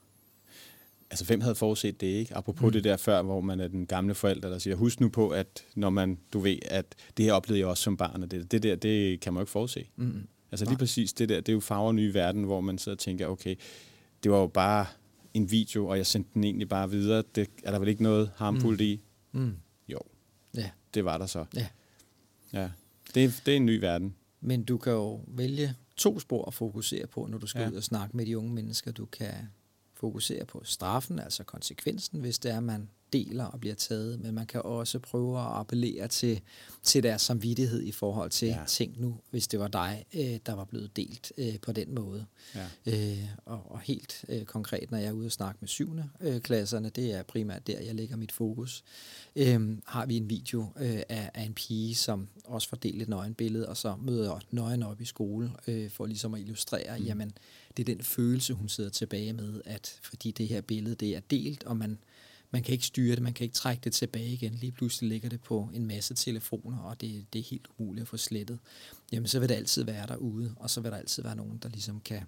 Altså, hvem havde forudset det, ikke? Apropos det der før, hvor man er den gamle forælder, der siger, husk nu på, at når man, du ved, at det her oplevede jeg også som barn, og det der, det kan man jo ikke forudse. Altså lige præcis det der, det er jo farver nye verden, hvor man sidder og tænker, okay, det var jo bare en video, og jeg sendte den egentlig bare videre. Det, er der vel ikke noget harmfuldt i? Jo. Ja. Det var der så. Ja. Ja. Det er en ny verden. Men du kan jo vælge 2 spor at fokusere på, når du skal ud og snakke med de unge mennesker. Du kan fokusere på straffen, altså konsekvensen, hvis det er, man deler og bliver taget, men man kan også prøve at appellere til deres samvittighed i forhold til, tænk nu, hvis det var dig, der var blevet delt på den måde. Ja. Og helt konkret, når jeg er ude og snakke med 7. klasserne, det er primært der, jeg lægger mit fokus, har vi en video af en pige, som også får delt et nøgenbillede, og så møder nøgen op i skole, for ligesom at illustrere, jamen, det er den følelse, hun sidder tilbage med, at fordi det her billede, det er delt, og man kan ikke styre det, man kan ikke trække det tilbage igen. Lige pludselig ligger det på en masse telefoner, og det er helt umuligt at få slettet. Jamen, så vil det altid være derude, og så vil der altid være nogen, der ligesom kan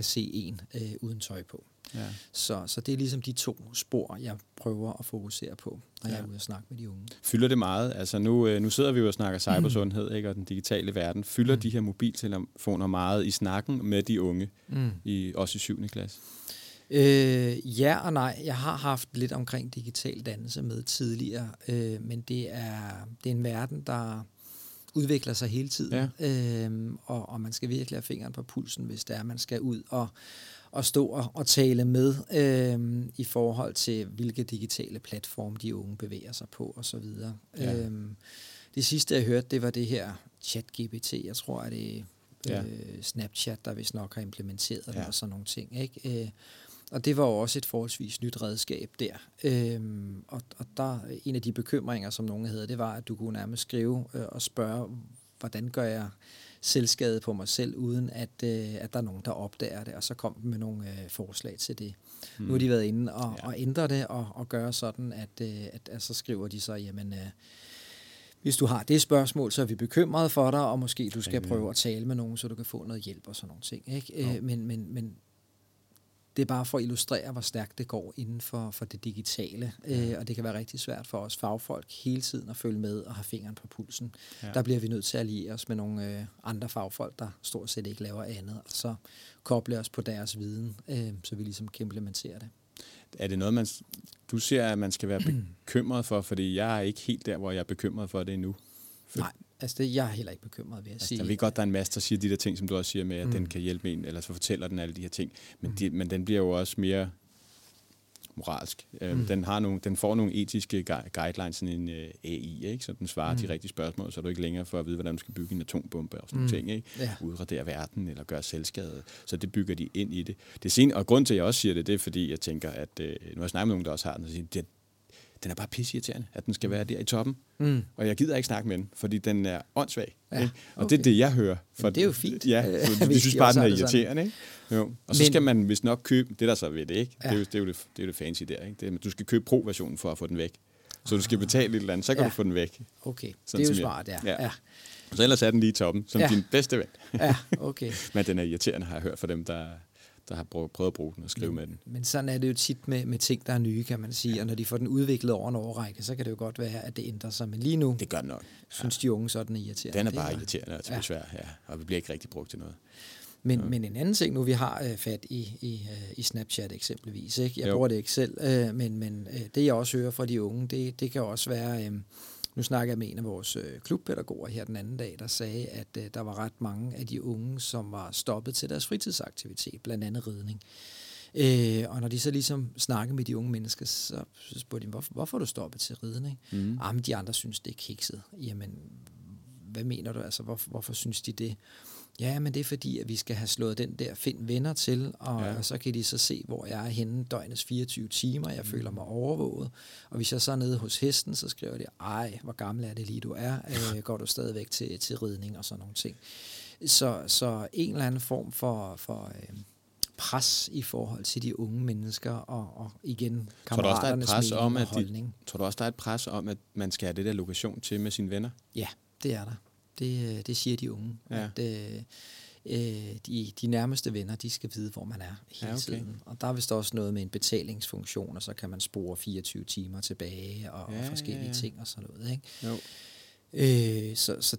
se en uden tøj på. Ja. Så det er ligesom de 2 spor, jeg prøver at fokusere på, når jeg er ude og snakke med de unge. Fylder det meget? Altså nu sidder vi jo og snakker cybersundhed, ikke, og den digitale verden. Fylder de her mobiltelefoner meget i snakken med de unge, også i 7. klasse? Ja og nej. Jeg har haft lidt omkring digital dannelse med tidligere, men det er en verden, der udvikler sig hele tiden, og man skal virkelig have fingeren på pulsen, hvis det er, man skal ud og stå og tale med i forhold til, hvilke digitale platforme de unge bevæger sig på og så videre. Ja. Det sidste, jeg hørte, det var det her ChatGPT, jeg tror, at det er Snapchat, der vist nok har implementeret det og sådan nogle ting, ikke? Og det var også et forholdsvis nyt redskab der. Og der en af de bekymringer, som nogen havde, det var, at du kunne nærmest skrive og spørge, hvordan gør jeg selvskade på mig selv, uden at der er nogen, der opdager det, og så kom de med nogle forslag til det. Nu har de været inde og ændre det, og gøre sådan, at så skriver de så, jamen, hvis du har det spørgsmål, så er vi bekymrede for dig, og måske du skal prøve at tale med nogen, så du kan få noget hjælp og sådan nogle ting, ikke? Men det er bare for at illustrere, hvor stærkt det går inden for det digitale. Og det kan være rigtig svært for os fagfolk hele tiden at følge med og have fingeren på pulsen. Ja. Der bliver vi nødt til at alliere os med nogle andre fagfolk, der stort set ikke laver andet, og så koble os på deres viden, så vi ligesom kan implementere det. Er det noget, du ser, at man skal være bekymret for? Fordi jeg er ikke helt der, hvor jeg er bekymret for det endnu. Nej. Altså jeg er heller ikke bekymret ved at sige. Jeg ved godt, der er en masse, der siger de der ting, som du også siger med, at den kan hjælpe en, eller så fortæller den alle de her ting. Men, men den bliver jo også mere moralsk. Den får nogle etiske guidelines, sådan en AI, ikke? Så den svarer de rigtige spørgsmål, så er du ikke længere for at vide, hvordan du skal bygge en atombombe og sådan nogle ting, ikke? Ja. Udradere verden eller gøre selvskade. Så det bygger de ind i det. Og grund til, at jeg også siger det, det er, fordi jeg tænker, at nu har jeg snakket med nogen, der også har den, og siger, den er bare pisseirriterende, at den skal være der i toppen. Og jeg gider ikke snakke med den, fordi den er åndssvag. Ja, okay. Og det er det, jeg hører. For det er jo fint. Ja, de synes bare, den er irriterende. Ikke? Jo. Så skal man vist nok købe det, der så ved det, ikke? Ja. Det er jo det fancy der. Ikke? Du skal købe pro-versionen for at få den væk. Så du skal betale lidt eller andet, så kan du få den væk. Okay, sådan det er jo svaret, ja. Så ellers er den lige i toppen, som din bedste ven. Ja, okay. Men den er irriterende, har jeg hørt fra dem, der har prøvet at bruge den og skrive med den. Men sådan er det jo tit med ting, der er nye, kan man sige. Og når de får den udviklet over en årrække, så kan det jo godt være, at det ændrer sig. Men lige nu, det gør den nok. Synes de unge, så er den irriterende. Den er bare irriterende og til besvær, og vi bliver ikke rigtig brugt til noget. Men en anden ting nu, vi har fat i Snapchat eksempelvis, ikke? Jeg bruger det ikke selv, men det jeg også hører fra de unge, det kan også være... Nu snakker jeg med en af vores klubpædagoger her den anden dag, der sagde, at der var ret mange af de unge, som var stoppet til deres fritidsaktivitet, blandt andet ridning. Og når de så ligesom snakkede med de unge mennesker, så spurgte de, hvorfor du stoppet til ridning? Men de andre synes, det er kikset. Jamen, hvad mener du? Altså, hvorfor synes de det? Ja, men det er fordi, at vi skal have slået den der find venner til, og så kan de så se, hvor jeg er henne døgnets 24 timer. Jeg føler mig overvåget. Og hvis jeg så er nede hos hesten, så skriver de, ej, hvor gammel er det lige, du er? Går du stadigvæk til ridning og sådan nogle ting? Så en eller anden form for pres i forhold til de unge mennesker, og igen kammeraternes mening om, og holdning. Tror du også, der er et pres om, at man skal have det der lokation til med sine venner? Ja, det er der. Det siger de unge, at de nærmeste venner, de skal vide, hvor man er hele tiden. Og der er vist også noget med en betalingsfunktion, og så kan man spore 24 timer tilbage og forskellige ting og sådan noget. Ikke? Jo. Så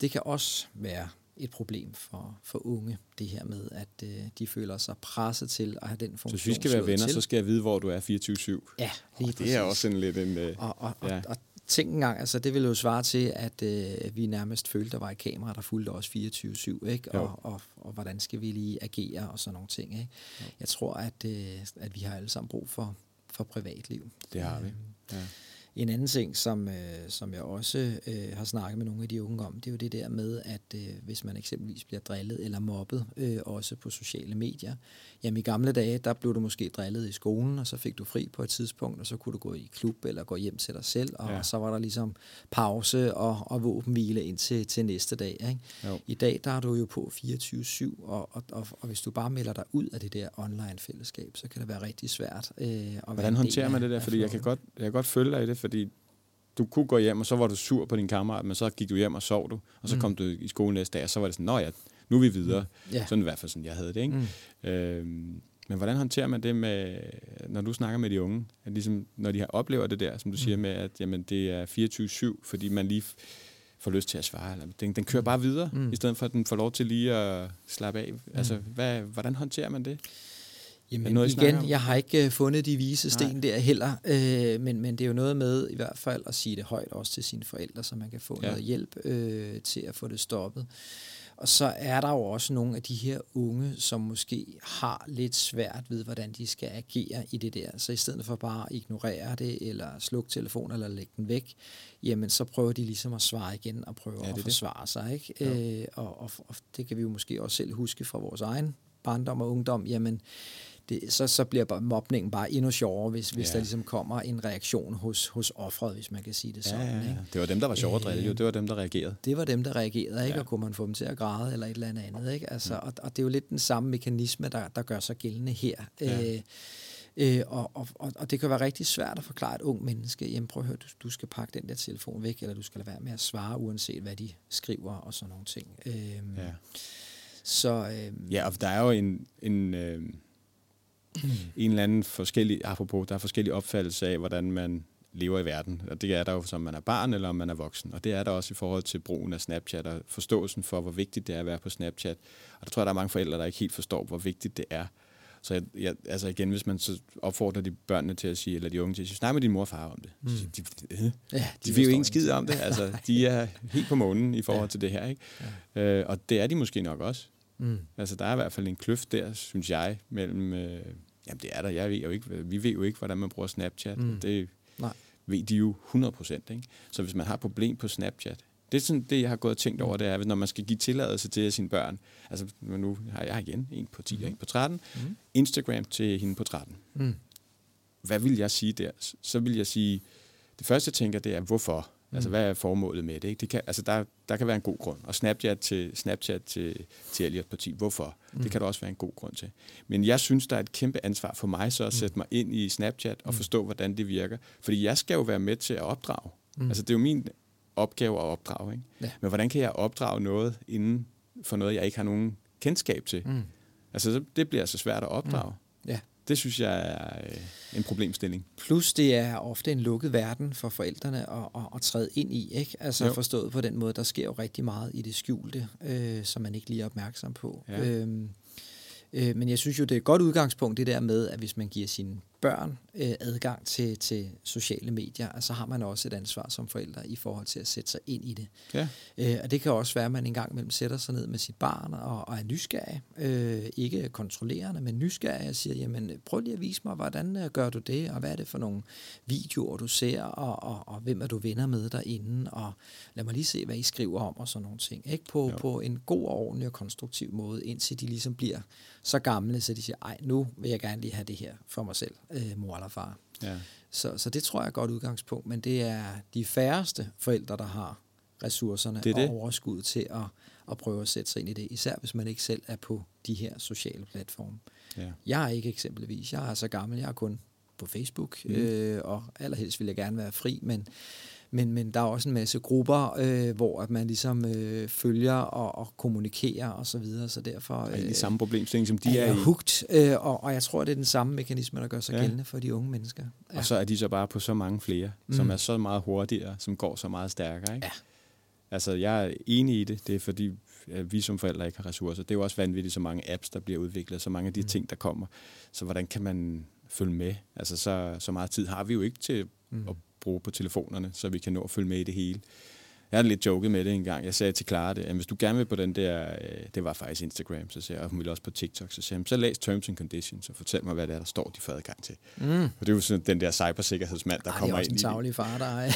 det kan også være et problem for unge, det her med, at de føler sig presset til at have den funktion. Så hvis vi skal være venner, så skal jeg vide, hvor du er 24/7. Ja, lige præcis. Det er også en lidt en... Tænk engang, altså det ville jo svare til, at vi nærmest følte, der var et kamera, der fulgte os 24/7, ikke? Og hvordan skal vi lige agere og sådan nogle ting, ikke? Jeg tror, at vi har alle sammen brug for for privatliv. Det har vi. Ja. En anden ting, som jeg også har snakket med nogle af de unge om, det er jo det der med, at hvis man eksempelvis bliver drillet eller mobbet, også på sociale medier. Jamen i gamle dage, der blev du måske drillet i skolen, og så fik du fri på et tidspunkt, og så kunne du gå i klub eller gå hjem til dig selv, og, ja. Og så var der ligesom pause og våbenhvile indtil til næste dag. Ikke? I dag, der er du jo på 24/7, og hvis du bare melder dig ud af det der online-fællesskab, så kan det være rigtig svært. Hvordan håndterer man det der? Fordi jeg kan godt følge dig i det, fordi du kunne gå hjem, og så var du sur på din kammerat, men så gik du hjem og sov du, og så kom du i skolen næste dag, og så var det sådan, nå ja, nu er vi videre. Yeah. Sådan i hvert fald sådan, jeg havde det, ikke? Men hvordan håndterer man det med, når du snakker med de unge, at ligesom, når de har oplever det der, som du siger med, at jamen, det er 24/7, fordi man lige får lyst til at svare, eller den kører bare videre, i stedet for at den får lov til lige at slappe af. Altså, hvordan håndterer man det? Jamen noget, jeg har ikke fundet de vise sten der heller, men det er jo noget med i hvert fald at sige det højt også til sine forældre, så man kan få noget hjælp til at få det stoppet. Og så er der jo også nogle af de her unge, som måske har lidt svært ved, hvordan de skal agere i det der. Så i stedet for bare at ignorere det, eller slukke telefonen, eller lægge den væk, jamen så prøver de ligesom at svare igen, og prøver at forsvare sig. Ikke? Og det kan vi jo måske også selv huske fra vores egen barndom og ungdom, jamen så bliver mobningen bare endnu sjovere, hvis der ligesom kommer en reaktion hos offeret, hvis man kan sige det sådan. Ja. Ikke? Det var dem, der var sjovere drillet, det var dem, der reagerede. Det var dem, der reagerede, ikke? Og kunne man få dem til at græde eller et eller andet. Ikke? Altså, og det er jo lidt den samme mekanisme, der gør sig gældende her. Og det kan være rigtig svært at forklare et ung menneske, jamen prøv at høre, du skal pakke den der telefon væk, eller du skal lade være med at svare, uanset hvad de skriver og sådan nogle ting. Så og der er jo en eller anden forskellige opfattelser af, hvordan man lever i verden. Og det er der jo, som man er barn eller om man er voksen. Og det er der også i forhold til brugen af Snapchat og forståelsen for, hvor vigtigt det er at være på Snapchat. Og der tror jeg, der er mange forældre, der ikke helt forstår, hvor vigtigt det er. Så altså igen, hvis man så opfordrer de børnene til at sige, eller de unge til at sige, snak med din mor og far om det. Så de vil jo ikke skide om det. Altså, de er helt på månen i forhold til det her. Ikke? Ja. Og det er de måske nok også. Altså, der er i hvert fald en kløft der, synes jeg, mellem... Jamen, det er der. Vi ved jo ikke, hvordan man bruger Snapchat. Det ved de jo 100%. Ikke? Så hvis man har et problem på Snapchat... Det er sådan det, jeg har gået og tænkt over, det er, når man skal give tilladelse til sine børn. Altså, nu har jeg igen en på 10 og en på 13. Instagram til hende på 13. Hvad vil jeg sige der? Så vil jeg sige... Det første, jeg tænker, det er, hvorfor? Altså, hvad er formålet med det? Ikke? Det kan, altså, der kan være en god grund. Og Snapchat til Elliot på 10. Hvorfor? Det kan der også være en god grund til. Men jeg synes, der er et kæmpe ansvar for mig så at sætte mig ind i Snapchat og forstå, hvordan det virker. Fordi jeg skal jo være med til at opdrage. Altså, det er jo min opgave at opdrage. Ikke? Ja. Men hvordan kan jeg opdrage noget inden for noget, jeg ikke har nogen kendskab til? Altså, det bliver altså svært at opdrage. Ja. Det synes jeg er en problemstilling. Plus det er ofte en lukket verden for forældrene at træde ind i, ikke? Altså forstået på den måde, der sker jo rigtig meget i det skjulte, som man ikke lige er opmærksom på. Ja. Men jeg synes jo, det er et godt udgangspunkt, det der med, at hvis man giver sine børn adgang til sociale medier, så har man også et ansvar som forældre i forhold til at sætte sig ind i det. Ja. Og det kan også være, at man en gang imellem sætter sig ned med sit barn og er nysgerrig. Ikke kontrollerende, men nysgerrig og siger, jamen prøv lige at vise mig, hvordan gør du det, og hvad er det for nogle videoer, du ser, og hvem er du venner med derinde, og lad mig lige se, hvad I skriver om, og sådan nogle ting. Ikke? På en god og ordentlig og konstruktiv måde, indtil de ligesom bliver så gamle, så de siger, ej, nu vil jeg gerne lige have det her for mig selv, mor eller far. Ja. Så det tror jeg er et godt udgangspunkt, men det er de færreste forældre, der har ressourcerne og overskud til at prøve at sætte sig ind i det, især hvis man ikke selv er på de her sociale platforme. Ja. Jeg er ikke eksempelvis, jeg er så gammel, jeg er kun på Facebook, og allerhelst vil jeg gerne være fri, men der er også en masse grupper, hvor at man ligesom følger og kommunikerer og så videre, så derfor det er det samme problemstilling, som de er hugt, og jeg tror, det er den samme mekanisme, der gør sig gældende for de unge mennesker. Ja. Og så er de så bare på så mange flere, som er så meget hurtigere, som går så meget stærkere, ikke? Ja. Altså, jeg er enig i det. Det er fordi, vi som forældre ikke har ressourcer. Det er jo også vanvittigt, så mange apps, der bliver udviklet, så mange af de ting, der kommer. Så hvordan kan man følge med? Altså, så meget tid har vi jo ikke til at bruge på telefonerne, så vi kan nå at følge med i det hele. Jeg havde lidt joket med det engang. Jeg sagde til Clara det, at hvis du gerne vil på den der, det var faktisk Instagram, så sagde jeg, og hun ville også på TikTok, så sagde jeg, så læs Terms and Conditions, og fortæl mig, hvad det er, der står, de får adgang til. Mm. Og det er jo sådan den der cybersikkerhedsmand, der kommer ind i det. Det er også en savlig far, der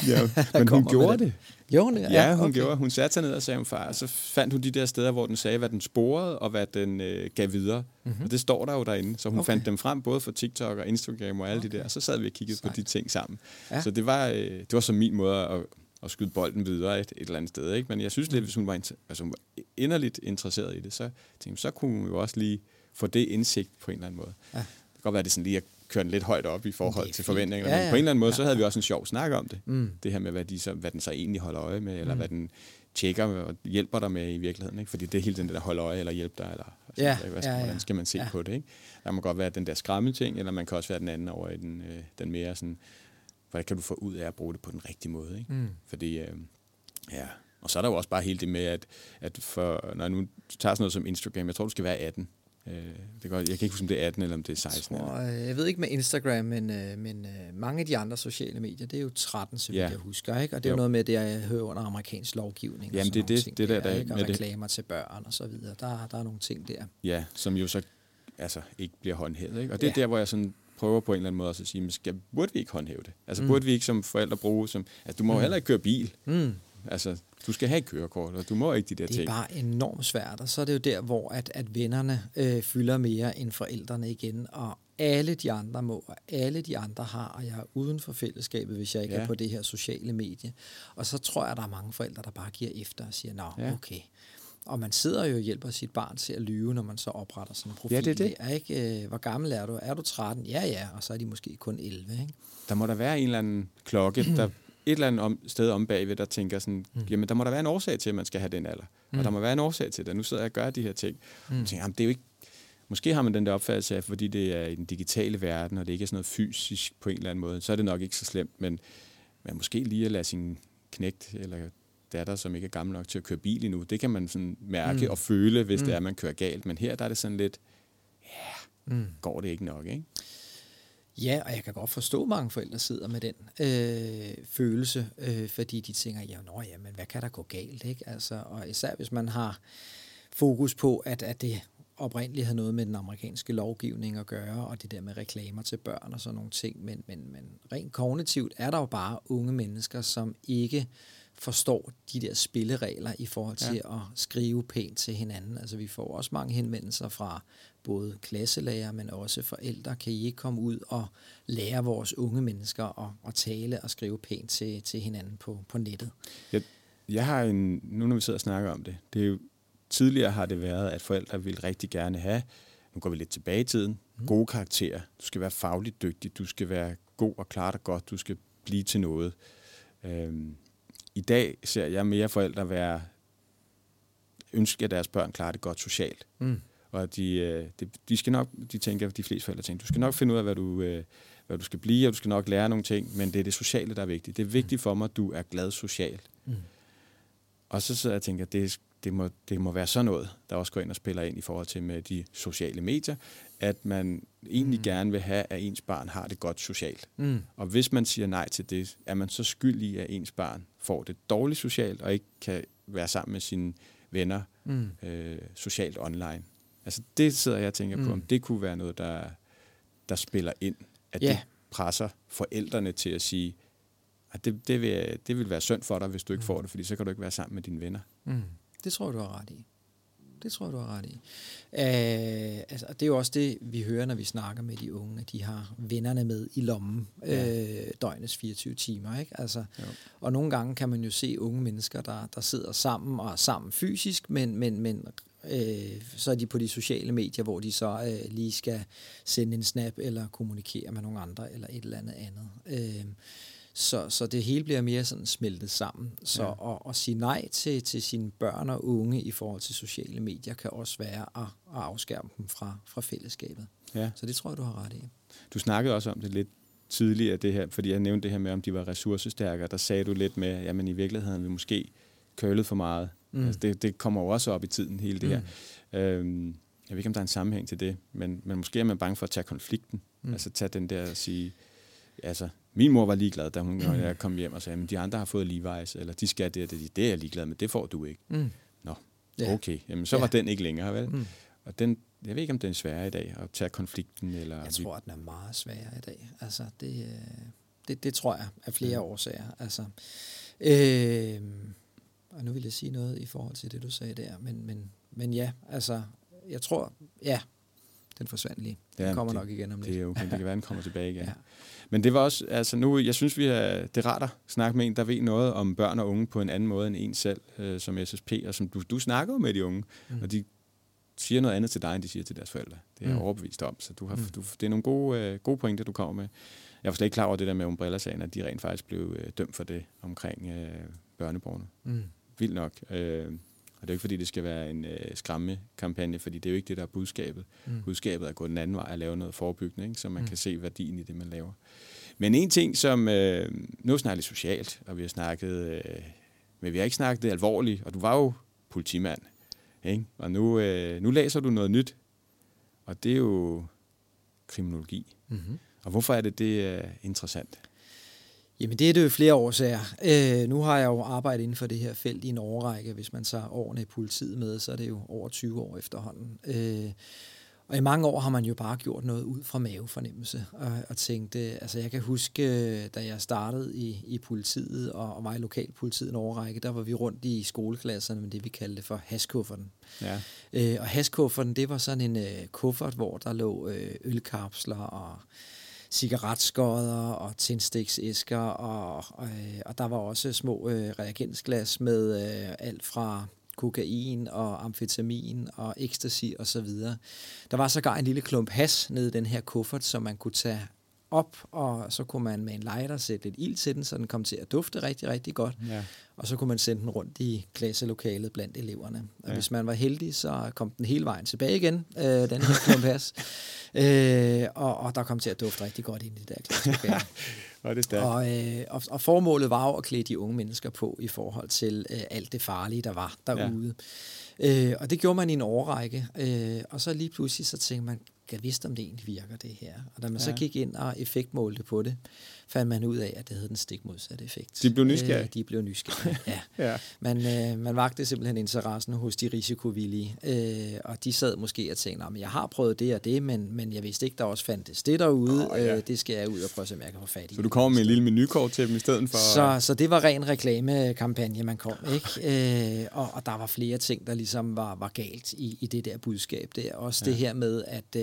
ja, men hun gjorde det. Gjorde det? Ja, hun gjorde. Hun satte sig ned og sagde, om far, og så fandt hun de der steder, hvor den sagde, hvad den sporede, og hvad den gav videre. Mm-hmm. Og det står der jo derinde. Så hun fandt dem frem, både for TikTok og Instagram og alle de der, og så sad vi og kiggede på de ting sammen. Ja. Så det var så min måde at skyde bolden videre et eller andet sted, ikke? Men jeg synes lidt, hvis hun var, hun var inderligt interesseret i det, så tænkte jeg, så kunne hun jo også lige få det indsigt på en eller anden måde. Ja. Det kan godt være, at det sådan lige at køre den lidt højt op i forhold til forventningerne, men på en eller anden måde, så havde vi også en sjov snak om det. Mm. Det her med, hvad den så egentlig holder øje med, eller hvad den tjekker og hjælper dig med i virkeligheden, ikke? Fordi det er hele den der holder øje, eller hjælper dig, eller hvordan skal man se på det, ikke? Der må godt være den der skræmme ting, eller man kan også være den anden over i den mere sådan, hvordan kan du få ud af at bruge det på den rigtige måde, ikke? Mm. Fordi, og så er der jo også bare hele det med, at for, når nu du tager sådan noget som Instagram, jeg tror, du skal være 18. Det godt, jeg kan ikke huske, om det er 18 eller om det er 16. Jeg ved ikke med Instagram, men mange af de andre sociale medier, det er jo 13, som jeg husker, ikke? Og det er jo noget med det, jeg hører under amerikansk lovgivning. Jamen, og sådan det der, og reklamer til børn og så videre. Der er nogle ting der. Ja, som jo så ikke bliver håndhævet, ikke? Og det er der, hvor jeg sådan prøver på en eller anden måde også at sige, men burde vi ikke håndhæve det? Altså burde vi ikke som forældre bruge som... Altså du må jo heller ikke køre bil. Mm. Altså du skal have et kørekort, og du må ikke de der ting. Det er bare enormt svært, og så er det jo der, hvor at vennerne fylder mere end forældrene igen, og alle de andre må, og alle de andre har, og jeg er uden for fællesskabet, hvis jeg ikke er på det her sociale medie. Og så tror jeg, der er mange forældre, der bare giver efter og siger, nå, okay... Og man sidder jo og hjælper sit barn til at lyve, når man så opretter sådan en profil. Ja, det er det. Ikke? Hvor gammel er du? Er du 13? Ja, og så er de måske kun 11. Ikke? Der må der være en eller anden klokke, der et eller andet sted om bagved, der tænker sådan, jamen der må der være en årsag til, at man skal have den alder. Og der må være en årsag til det. Nu sidder jeg og gør de her ting. Og tænker, jamen det er jo ikke... Måske har man den der opfattelse af, fordi det er i den digitale verden, og det ikke er sådan noget fysisk på en eller anden måde, så er det nok ikke så slemt, men man måske lige at lade sin knægt eller... datter, som ikke er gammel nok til at køre bil endnu. Det kan man sådan mærke og føle, hvis det er, man kører galt. Men her der er det sådan lidt, går det ikke nok, ikke? Ja, og jeg kan godt forstå, at mange forældre sidder med den følelse, fordi de tænker, men hvad kan der gå galt, ikke? Altså, og især hvis man har fokus på, at det oprindeligt havde noget med den amerikanske lovgivning at gøre, og det der med reklamer til børn og sådan nogle ting. Men rent kognitivt er der jo bare unge mennesker, som ikke forstår de der spilleregler i forhold til at skrive pænt til hinanden. Altså vi får også mange henvendelser fra både klasselærer, men også forældre. Kan I ikke komme ud og lære vores unge mennesker at tale og skrive pænt til hinanden på nettet? Jeg har nu når vi sidder og snakker om det, det er jo, tidligere har det været, at forældre ville rigtig gerne have, nu går vi lidt tilbage i tiden, gode karakterer. Du skal være fagligt dygtig, du skal være god og klare dig godt, du skal blive til noget. I dag ser jeg mere forældre ønsker, at deres børn klarer det godt socialt. Mm. Og de skal nok, de fleste forældre tænker, du skal nok finde ud af, hvad du skal blive, og du skal nok lære nogle ting, men det er det sociale, der er vigtigt. Det er vigtigt for mig, at du er glad socialt. Mm. Og så sidder jeg og tænker, det må være sådan noget, der også går ind og spiller ind i forhold til med de sociale medier, at man egentlig gerne vil have, at ens barn har det godt socialt. Mm. Og hvis man siger nej til det, er man så skyldig, at ens barn får det dårligt socialt, og ikke kan være sammen med sine venner socialt online. Altså det sidder jeg og tænker på, om det kunne være noget, der spiller ind, at det presser forældrene til at sige, at det vil være synd for dig, hvis du ikke får det, fordi så kan du ikke være sammen med dine venner. Mm. Det tror jeg, du har ret i. Altså, det er jo også det, vi hører, når vi snakker med de unge, at de har vennerne med i lommen døgnets 24 timer. Ikke? Altså, og nogle gange kan man jo se unge mennesker, der sidder sammen og er sammen fysisk, men så er de på de sociale medier, hvor de så lige skal sende en snap eller kommunikere med nogle andre eller et eller andet. Så det hele bliver mere sådan smeltet sammen. Så at sige nej til sine børn og unge i forhold til sociale medier, kan også være at afskærme dem fra fællesskabet. Ja. Så det tror jeg, du har ret i. Du snakkede også om det lidt tidligere, det her, fordi jeg nævnte det her med, om de var ressourcestærkere. Der sagde du lidt med, jamen i virkeligheden vi måske kølet for meget. Mm. Altså, det kommer jo også op i tiden, hele det her. Jeg ved ikke, om der er en sammenhæng til det, men måske er man bange for at tage konflikten. Mm. Altså tage den der og sige... Altså, Min mor var ligeglad, da hun når jeg kom hjem og sagde, men de andre har fået Levi's, eller de skal det er jeg ligeglad med, det får du ikke. Mm. Nå, okay. Jamen, så var den ikke længere, vel? Mm. Og den, jeg ved ikke, om den er sværere i dag, at tage konflikten, eller... Jeg tror, at den er meget sværere i dag. Altså, det tror jeg, af flere årsager. Altså, og nu vil jeg sige noget i forhold til det, du sagde der, men ja, altså, jeg tror, den forsvandt lige. Den kommer nok igen om lidt. Det er okay, det kan være, den kommer tilbage igen. Ja. Men det var også, altså nu, jeg synes, det retter at snakke med en, der ved noget om børn og unge på en anden måde end en selv, som SSP, og som du snakker jo med de unge, og de siger noget andet til dig, end de siger til deres forældre. Det er jeg overbevist om, så det er nogle gode pointer, du kommer med. Jeg var slet ikke klar over det der med Umbrella-sagen, at de rent faktisk blev dømt for det omkring børneporno. Mm. Vildt nok. Og det er jo ikke, fordi det skal være en skræmmekampagne, fordi det er jo ikke det, der er budskabet. Mm. Budskabet er at gå den anden vej og lave noget forebyggende, ikke? Så man kan se værdien i det, man laver. Men en ting, som... nu snakker lidt socialt, og vi har snakket... men vi har ikke snakket det alvorligt, og du var jo politimand, ikke? Og nu læser du noget nyt, og det er jo kriminologi. Mm-hmm. Og hvorfor er det er interessant? Jamen det er det jo flere årsager. Nu har jeg jo arbejdet inden for det her felt i en årrække. Hvis man tager årene i politiet med, så er det jo over 20 år efterhånden. Og i mange år har man jo bare gjort noget ud fra mavefornemmelse og tænkt, altså jeg kan huske, da jeg startede i politiet og mig i lokalpolitiet en årrække, der var vi rundt i skoleklasserne med det, vi kaldte for haskufferten. Ja. Og haskufferten, det var sådan en kuffert, hvor der lå ølkapsler og cigaretskodder og tændstiksæsker, og der var også små reagensglas med alt fra kokain og amfetamin og ecstasy og så videre. Der var sågar en lille klump has nede i den her kuffert, som man kunne tage op, og så kunne man med en lighter sætte lidt ild til den, så den kom til at dufte rigtig, rigtig godt. Ja. Og så kunne man sende den rundt i klasselokalet blandt eleverne. Og hvis man var heldig, så kom den hele vejen tilbage igen, den her klump has. Og der kom til at dufte rigtig godt ind i det der klasselokale. Og formålet var jo at klæde de unge mennesker på i forhold til alt det farlige, der var derude. Ja. Og det gjorde man i en årrække. Og så lige pludselig så tænkte man, jeg vidste, om det egentlig virker, det her. Og da man så gik ind og effektmålte på det, fandt man ud af, at det havde den stikmodsatte effekt. De blev nysgerrige? De blev nysgerrige, ja. Man vagte simpelthen interessen hos de risikovillige, og de sad måske og tænkte, men jeg har prøvet det og det, men jeg vidste ikke, der også fandtes det derude. Det skal jeg ud og prøve, som jeg kan få fat i. Så du kommer med en lille menukort til dem i stedet for? Så det var ren reklamekampagne, man kom, ikke? Og der var flere ting, der ligesom var galt i det der budskab. Det er også det her med, at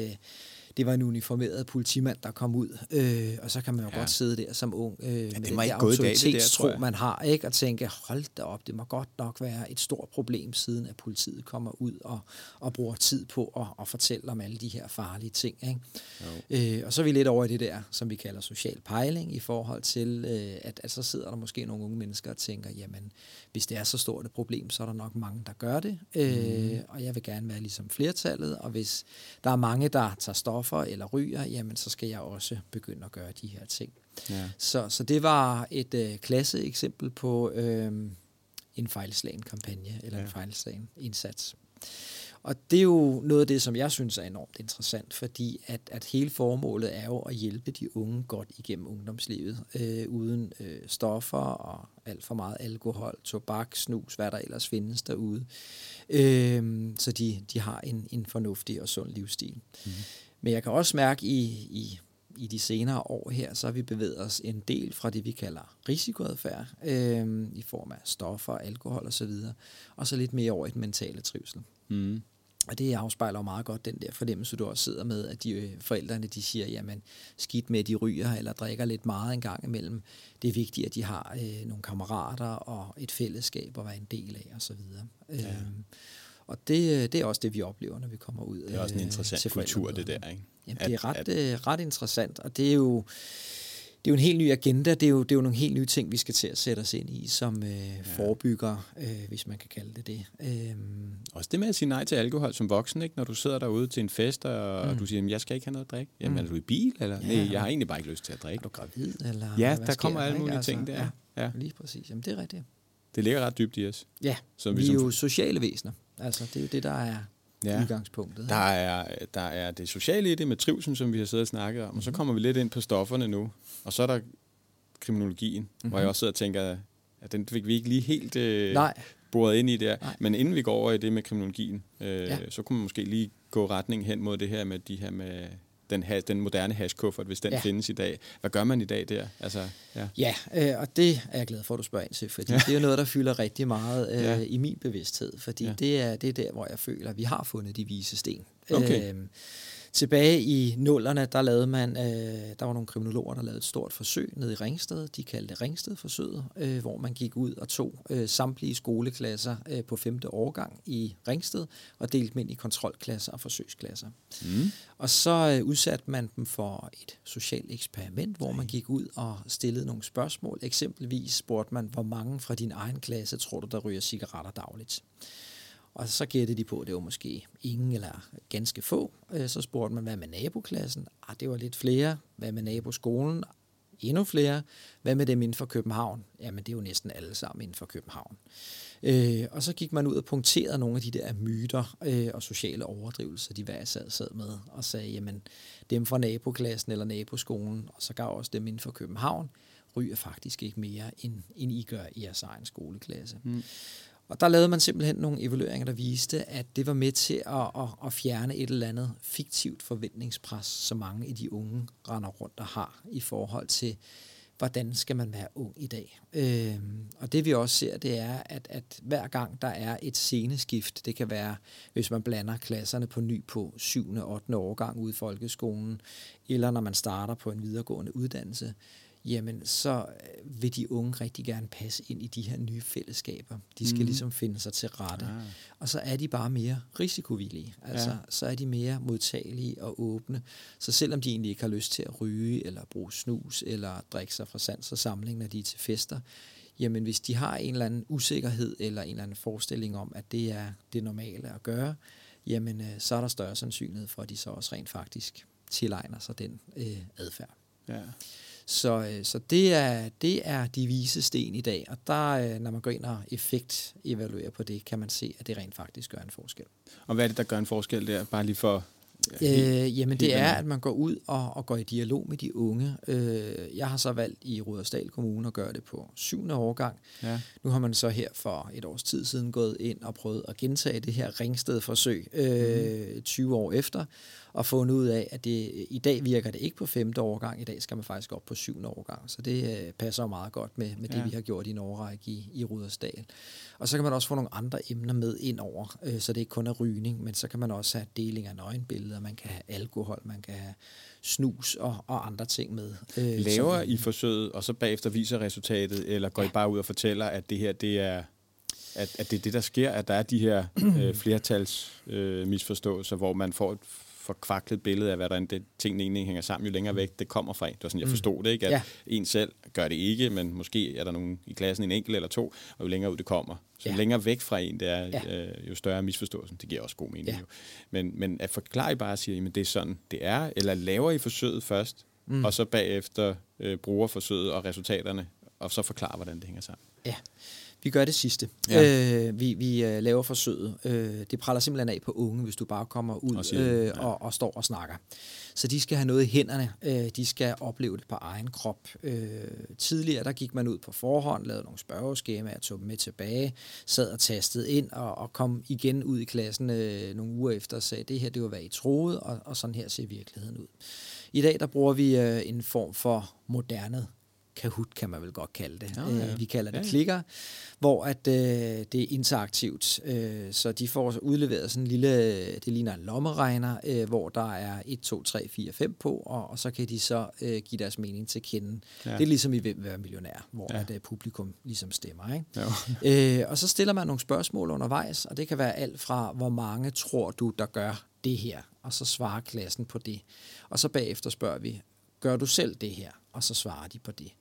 det var en uniformeret politimand, der kom ud, og så kan man jo godt sidde der som ung med det der autoritetstro, man har, ikke? Og tænke, hold da op, det må godt nok være et stort problem, siden at politiet kommer ud og bruger tid på at fortælle om alle de her farlige ting, ikke? Og så er vi lidt over i det der, som vi kalder social pejling, i forhold til, at så sidder der måske nogle unge mennesker og tænker, jamen, hvis det er så stort et problem, så er der nok mange, der gør det, og jeg vil gerne være ligesom flertallet, og hvis der er mange, der tager stoffer eller ryger, jamen så skal jeg også begynde at gøre de her ting. Ja. Så det var et klasseeksempel på en fejlslagen kampagne, eller en fejlslagen indsats. Og det er jo noget af det, som jeg synes er enormt interessant, fordi at hele formålet er jo at hjælpe de unge godt igennem ungdomslivet, uden stoffer og alt for meget alkohol, tobak, snus, hvad der ellers findes derude. Så de har en fornuftig og sund livsstil. Mm-hmm. Men jeg kan også mærke i de senere år her, så har vi bevæget os en del fra det, vi kalder risikoadfærd, i form af stoffer, alkohol osv., og så lidt mere over i den mentale trivsel. Mm. Og det afspejler meget godt den der fornemmelse, du også sidder med, at forældrene de siger, jamen skidt med, de ryger eller drikker lidt meget en gang imellem. Det er vigtigt, at de har nogle kammerater og et fællesskab at være en del af osv. Og det er også det, vi oplever, når vi kommer ud til forældrene. Det er også en interessant kultur, det der, ikke? Jamen, det er ret interessant, og det er jo... Det er jo en helt ny agenda, det er jo nogle helt nye ting, vi skal til at sætte os ind i, som forebygger, hvis man kan kalde det. Også det med at sige nej til alkohol som voksen, ikke? Når du sidder derude til en fest, og du siger, jeg skal ikke have noget at drikke. Jamen, er du i bil? Eller? Nej, jeg har egentlig bare ikke lyst til at drikke. Er du gravid? Eller ja, der kommer alle mulige ting der. Ja, lige præcis. Jamen, det er rigtigt. Det ligger ret dybt i os. Ja, så vi er jo sociale væsener. Altså, det er jo det, der er... Ja. Udgangspunktet. Der er det sociale i det med trivsel, som vi har siddet og snakket om, og så kommer vi lidt ind på stofferne nu, og så er der kriminologien, hvor jeg også sidder og tænker, at den fik vi ikke lige helt boret ind i der. Nej. Men inden vi går over i det med kriminologien, så kunne man måske lige gå retning hen mod det her med de her med den moderne hashkuffert, hvis den findes i dag. Hvad gør man i dag der? Altså, og det er jeg glad for, at du spørger ind til, fordi det er jo noget, der fylder rigtig meget i min bevidsthed, fordi det er der, hvor jeg føler, at vi har fundet de vise sten. Okay. Tilbage i 0'erne, der var nogle kriminologer, der lavede et stort forsøg nede i Ringsted. De kaldte det Ringsted-forsøget, hvor man gik ud og tog samtlige skoleklasser på 5. årgang i Ringsted og delte dem ind i kontrolklasser og forsøgsklasser. Mm. Og så udsatte man dem for et socialt eksperiment, hvor man gik ud og stillede nogle spørgsmål. Eksempelvis spurgte man, hvor mange fra din egen klasse tror du, der ryger cigaretter dagligt? Og så gættede de på, at det var måske ingen eller ganske få. Så spurgte man, hvad med naboklassen? Det var lidt flere. Hvad med naboskolen? Endnu flere. Hvad med dem inden for København? Jamen, det er jo næsten alle sammen inden for København. Og så gik man ud og punkterede nogle af de der myter og sociale overdrivelser, de hver sad med, og sagde, jamen, dem fra naboklassen eller naboskolen, og så gav også dem inden for København, ryger faktisk ikke mere, end I gør i jeres egen skoleklasse. Mm. Og der lavede man simpelthen nogle evalueringer, der viste, at det var med til at fjerne et eller andet fiktivt forventningspres, som mange af de unge render rundt og har i forhold til, hvordan skal man være ung i dag. Og det vi også ser, det er, at hver gang der er et sceneskift, det kan være, hvis man blander klasserne på ny på 7. og 8. årgang ude i folkeskolen, eller når man starter på en videregående uddannelse, jamen så vil de unge rigtig gerne passe ind i de her nye fællesskaber. De skal ligesom finde sig til rette. Ja. Og så er de bare mere risikovillige. Altså, så er de mere modtagelige og åbne. Så selvom de egentlig ikke har lyst til at ryge, eller bruge snus, eller drikke sig fra sans og samling, når de er til fester, jamen hvis de har en eller anden usikkerhed, eller en eller anden forestilling om, at det er det normale at gøre, jamen så er der større sandsynlighed for, at de så også rent faktisk tilegner sig den adfærd. Ja. Så det er de vise sten i dag, og der, når man går ind og effektevaluerer på det, kan man se, at det rent faktisk gør en forskel. Og hvad er det, der gør en forskel der? Bare lige for... det er, at man går ud og går i dialog med de unge. Jeg har så valgt i Rudersdal Kommune at gøre det på 7. årgang. Ja. Nu har man så her for et års tid siden gået ind og prøvet at gentage det her Ringsted-forsøg 20 år efter, og fundet ud af, at det, i dag virker det ikke på 5. årgang. I dag skal man faktisk op på 7. årgang. Så det passer jo meget godt med det, vi har gjort i Nordræk i Rudersdal. Og så kan man også få nogle andre emner med ind over, så det ikke kun er rygning, men så kan man også have deling af nøgenbilleder, man kan have alkohol, man kan have snus og andre ting med. Laver I forsøget, og så bagefter viser resultatet, eller går I bare ud og fortæller, at det her, det er... At det er det, der sker, at der er de her flertals misforståelser, hvor man får et forkvaklet billede af, hvad der er, det tingene egentlig hænger sammen, jo længere væk det kommer fra en. Det var sådan, jeg forstod det, ikke? At en selv gør det ikke, men måske er der nogen i klassen, en enkelt eller to, og jo længere ud det kommer. Så længere væk fra en, det er jo større misforståelsen. Det giver også god mening. Jo. Men at forklare I bare og sige, at det er sådan, det er, eller laver I forsøget først, og så bagefter bruger forsøget og resultaterne, og så forklare, hvordan det hænger sammen. Ja. Vi gør det sidste. Ja. Vi laver forsøget. Det praller simpelthen af på unge, hvis du bare kommer ud og, og står og snakker. Så de skal have noget i hænderne. De skal opleve det på egen krop. Tidligere der gik man ud på forhånd, lavede nogle spørgeskemaer, tog dem med tilbage, sad og tastede ind og kom igen ud i klassen nogle uger efter og sagde, det her det var, hvad I troede, og sådan her ser virkeligheden ud. I dag der bruger vi en form for moderne Kahoot, kan man vel godt kalde det. Vi kalder det klikker, hvor at, det er interaktivt. Så de får så udleveret sådan en lille, det ligner en lommeregner, hvor der er 1, 2, 3, 4, 5 på, og så kan de så give deres mening til kende. Ja. Det er ligesom i Hvem vil være millionær, hvor at, publikum ligesom stemmer. Ikke? Og så stiller man nogle spørgsmål undervejs, og det kan være alt fra, hvor mange tror du, der gør det her? Og så svarer klassen på det. Og så bagefter spørger vi, gør du selv det her? Og så svarer de på det.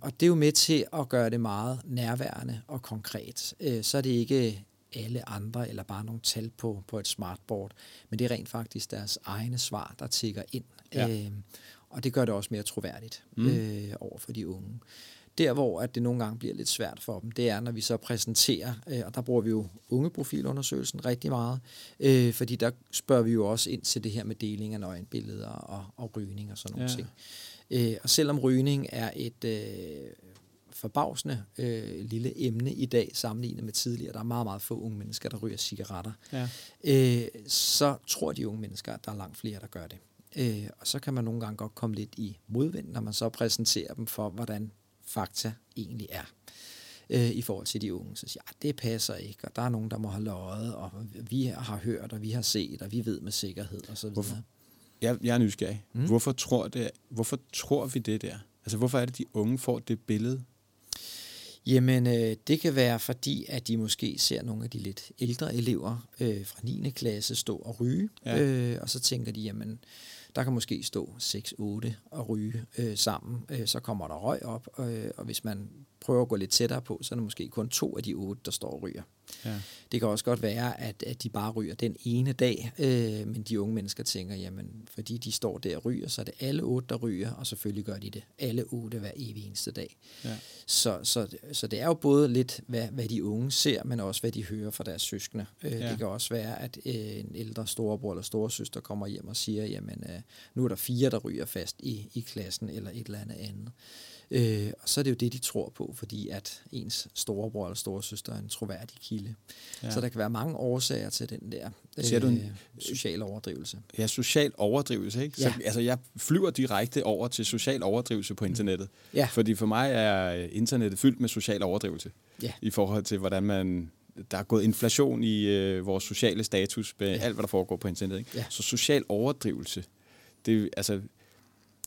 Og det er jo med til at gøre det meget nærværende og konkret. Så er det ikke alle andre, eller bare nogle tal på et smartboard, men det er rent faktisk deres egne svar, der tikker ind. Og det gør det også mere troværdigt over for de unge. Der, hvor at det nogle gange bliver lidt svært for dem, det er, når vi så præsenterer, og der bruger vi jo ungeprofilundersøgelsen rigtig meget, fordi der spørger vi jo også ind til det her med deling af nøgenbilleder og rygning og sådan nogle ting. Og selvom rygning er et forbavsende lille emne i dag sammenlignet med tidligere, der er meget, meget få unge mennesker, der ryger cigaretter, ja. Så tror de unge mennesker, at der er langt flere, der gør det. Og så kan man nogle gange godt komme lidt i modvind, når man så præsenterer dem for, hvordan fakta egentlig er. I forhold til de unge, så siger jeg, det passer ikke, og der er nogen, der må have løjet, og vi har hørt, og vi har set, og vi ved med sikkerhed, og så videre. Jeg er nysgerrig. Mm? Hvorfor tror vi det der? Altså, hvorfor er det, de unge får det billede? Jamen, det kan være, fordi at de måske ser nogle af de lidt ældre elever fra 9. klasse stå og ryge, ja. Og så tænker de, jamen, der kan måske stå 6-8 og ryge sammen, så kommer der røg op, og hvis man prøver at gå lidt tættere på, så er det måske kun 2 af de 8, der står og ryger. Ja. Det kan også godt være, at de bare ryger den ene dag, men de unge mennesker tænker, jamen, fordi de står der og ryger, så er det alle 8, der ryger, og selvfølgelig gør de det alle 8 hver evig eneste dag. Ja. Så det er jo både lidt, hvad de unge ser, men også hvad de hører fra deres søskende. Ja. Det kan også være, at en ældre storebror eller storesøster kommer hjem og siger, jamen, nu er der 4, der ryger fast i klassen, eller et eller andet. Og så er det jo det, de tror på, fordi at ens storebror eller storesøster er en troværdig kilde. Ja. Så der kan være mange årsager til den der social overdrivelse. Ja, social overdrivelse, ikke? Ja. Så, altså, jeg flyver direkte over til social overdrivelse på internettet. Ja. Fordi for mig er internettet fyldt med social overdrivelse. Ja. I forhold til, hvordan man... Der er gået inflation i vores sociale status med alt, hvad der foregår på internettet. Ikke? Ja. Så social overdrivelse, det altså...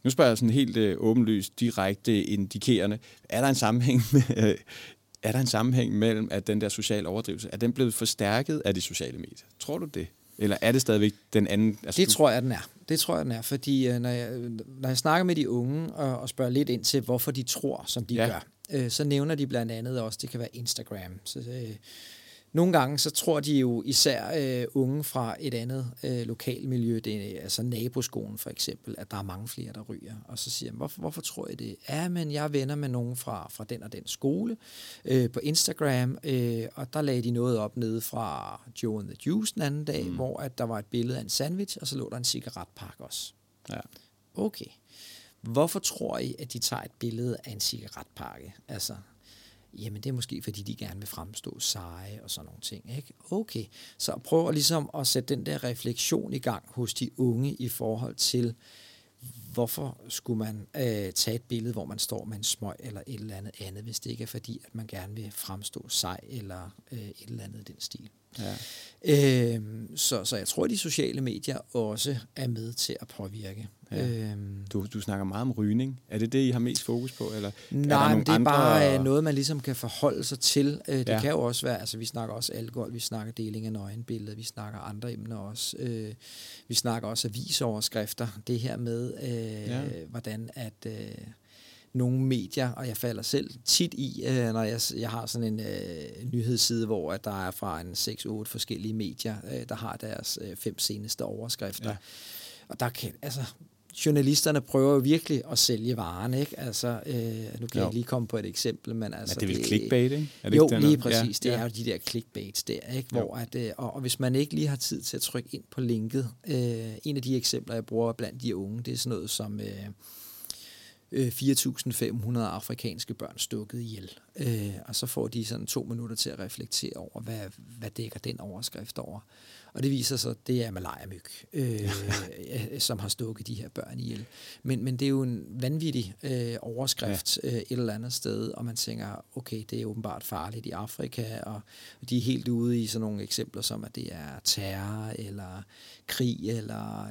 Nu spørger jeg sådan helt åbenlyst, direkte indikerende. Er der en sammenhæng mellem, at den der sociale overdrivelse, er den blevet forstærket af de sociale medier? Tror du det? Eller er det stadigvæk den anden? Altså, det tror jeg, den er. Fordi når jeg snakker med de unge og spørger lidt ind til, hvorfor de tror, som de gør, så nævner de blandt andet også, det kan være Instagram. Så, nogle gange så tror de jo især unge fra et andet lokalmiljø, det er altså naboskolen for eksempel, at der er mange flere, der ryger. Og så siger man, hvorfor tror jeg det? Ja, men jeg er venner med nogen fra den og den skole på Instagram, og der lagde de noget op nede fra Joe and the Juice den anden dag, hvor at der var et billede af en sandwich, og så lå der en cigaretpakke også. Ja. Okay. Hvorfor tror I, at de tager et billede af en cigaretpakke? Altså... Jamen, det er måske, fordi de gerne vil fremstå seje og sådan nogle ting, ikke? Okay, så prøv ligesom at sætte den der refleksion i gang hos de unge i forhold til, hvorfor skulle man tage et billede, hvor man står med en smøg eller et eller andet, hvis det ikke er fordi, at man gerne vil fremstå sej eller et eller andet i den stil. Ja. Så jeg tror, at de sociale medier også er med til at påvirke. Ja. Du snakker meget om rygning. Er det det, I har mest fokus på? Eller nej, men det er bare noget, man ligesom kan forholde sig til. Det kan jo også være, altså vi snakker også alkohol, vi snakker deling af nøgenbilleder, vi snakker andre emner også. Vi snakker også avisoverskrifter. Det her med, hvordan at... nogle medier, og jeg falder selv tit i, når jeg har sådan en nyhedsside, hvor at der er fra en 6-8 forskellige medier, der har deres 5 seneste overskrifter. Ja. Og der kan, altså, journalisterne prøver jo virkelig at sælge varen, ikke? Altså, nu kan jeg lige komme på et eksempel, men altså... Men det er vel clickbait, ikke? Er det jo, ikke lige præcis. Ja. Det er jo de der clickbaits der, ikke? Hvor at, og hvis man ikke lige har tid til at trykke ind på linket, en af de eksempler, jeg bruger blandt de unge, det er sådan noget som... 4.500 afrikanske børn stukket ihjel. Og så får de sådan 2 minutter til at reflektere over, hvad dækker den overskrift over. Og det viser sig, at det er malariamyg, som har stukket de her børn ihjel. Men det er jo en vanvittig overskrift et eller andet sted, og man tænker, okay, det er åbenbart farligt i Afrika, og de er helt ude i sådan nogle eksempler, som at det er terror, eller krig, eller...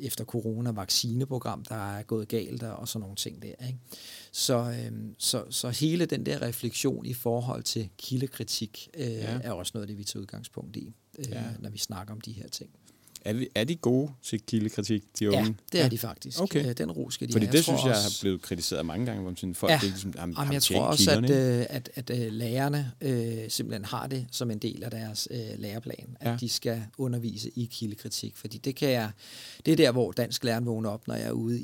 efter corona-vaccineprogram, der er gået galt og sådan nogle ting der. Ikke? Så hele den der refleksion i forhold til kildekritik er også noget af det, vi tager udgangspunkt i, når vi snakker om de her ting. Er de gode til kildekritik, de unge? Ja, det er de faktisk. Okay. Den ro skal de have. Fordi det synes jeg har blevet kritiseret mange gange, hvor sådan folk ikke ligesom, jeg tror også, at lærerne simpelthen har det som en del af deres læreplan, at de skal undervise i kildekritik. Fordi det er der, hvor dansk lærer vågner op, når jeg er ude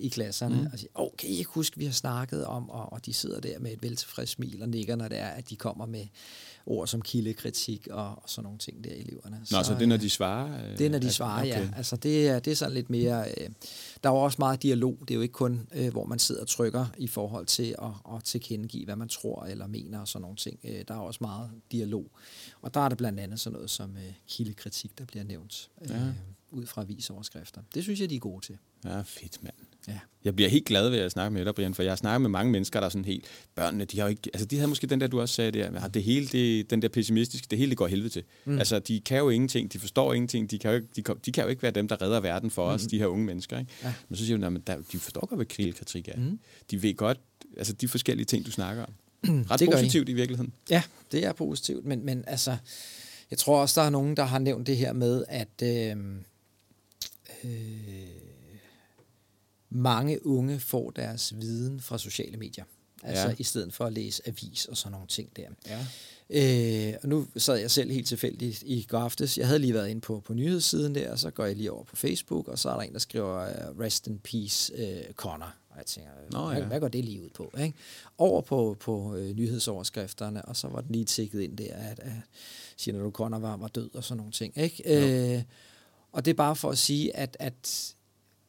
i klasserne, og siger, kan I ikke huske, vi har snakket om, og de sidder der med et veltilfreds smil og nikker, når det er, at de kommer med ord som kildekritik og sådan nogle ting der, eleverne. Nå, så det er, når de svarer? Det når de svarer, okay. Ja. Altså det er sådan lidt mere... Der er jo også meget dialog. Det er jo ikke kun, hvor man sidder og trykker i forhold til at tilkendegive, hvad man tror eller mener og sådan nogle ting. Der er også meget dialog. Og der er der blandt andet sådan noget som kildekritik, der bliver nævnt ud fra avisoverskrifter. Det synes jeg, de er gode til. Ja, fedt, mand. Ja. Jeg bliver helt glad ved at snakke med dig, Brian, for jeg har snakket med mange mennesker, der er sådan helt... Børnene, de har jo ikke... Altså, de havde måske den der, du også sagde der. Det hele, den der pessimistiske, det hele det går helvede til. Mm. Altså, de kan jo ingenting, de forstår ingenting, de kan jo ikke være dem, der redder verden for os, de her unge mennesker, ikke? Ja. Men så siger du, at de forstår godt, hvad kildekritik er. Mm. De ved godt, altså, de forskellige ting, du snakker om. Ret positivt i virkeligheden. Ja, det er positivt, men altså... Jeg tror også, der er nogen, der har nævnt det her med, at... mange unge får deres viden fra sociale medier. Altså i stedet for at læse avis og sådan nogle ting der. Ja. Og nu sad jeg selv helt tilfældigt i går aftes. Jeg havde lige været inde på nyhedssiden der, og så går jeg lige over på Facebook, og så er der en, der skriver Rest in Peace Connor. Og jeg tænker, hvad går det lige ud på? Ikke? Over på nyhedsoverskrifterne, og så var den lige tækket ind der, at Sinead O'Connor var død og sådan nogle ting. Ikke? Og det er bare for at sige, at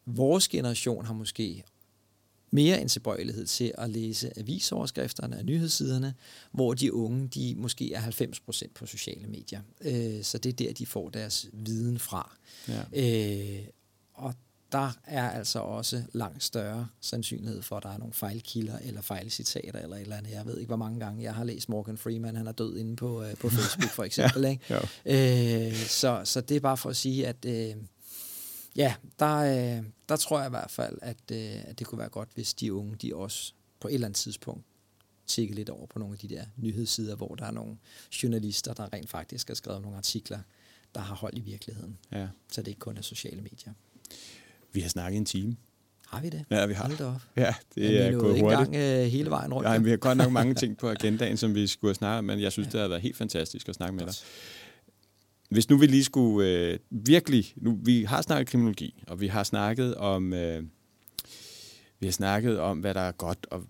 vores generation har måske mere en tilbøjelighed til at læse avisoverskrifterne og nyhedssiderne, hvor de unge, de måske er 90% på sociale medier. Så det er der, de får deres viden fra. Ja. Og der er altså også langt større sandsynlighed for, at der er nogle fejlkilder eller fejlcitater eller et eller andet. Jeg ved ikke, hvor mange gange jeg har læst Morgan Freeman, han er død inde på Facebook for eksempel. Ikke? Ja. Så det er bare for at sige, at... Ja, der tror jeg i hvert fald, at det kunne være godt, hvis de unge, de også på et eller andet tidspunkt tjekker lidt over på nogle af de der nyhedssider, hvor der er nogle journalister, der rent faktisk har skrevet nogle artikler, der har hold i virkeligheden. Ja. Så det ikke kun er sociale medier. Vi har snakket en time. Har vi det? Ja, vi har. Hold da op. Ja, det er gået hurtigt. Vi nåede ikke engang hele vejen rundt. Nej, vi har godt nok mange ting på agendaen, som vi skulle snakke om, men jeg synes, det har været helt fantastisk at snakke med dig. Hvis nu vi lige skulle vi har snakket kriminologi, og vi har snakket om, hvad der er godt, og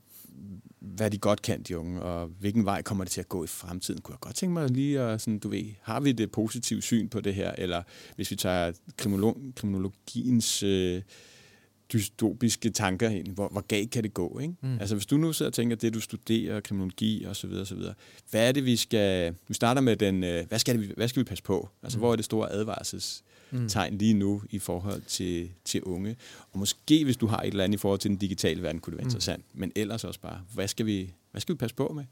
hvad de godt kan, de unge, og hvilken vej kommer det til at gå i fremtiden. Kunne jeg godt tænke mig lige, og sådan, du ved, har vi det positive syn på det her, eller hvis vi tager kriminologiens dystopiske tanker ind, hvor galt kan det gå, ikke? Mm. Altså hvis du nu sidder og tænker, det du studerer, kriminologi og så videre, så videre. Hvad er det, vi starter med den, hvad skal vi passe på? Altså hvor er det store advarselstegn lige nu i forhold til unge? Og måske hvis du har et eller andet i forhold til den digitale verden, kunne det være interessant, men ellers også bare, hvad skal vi passe på med?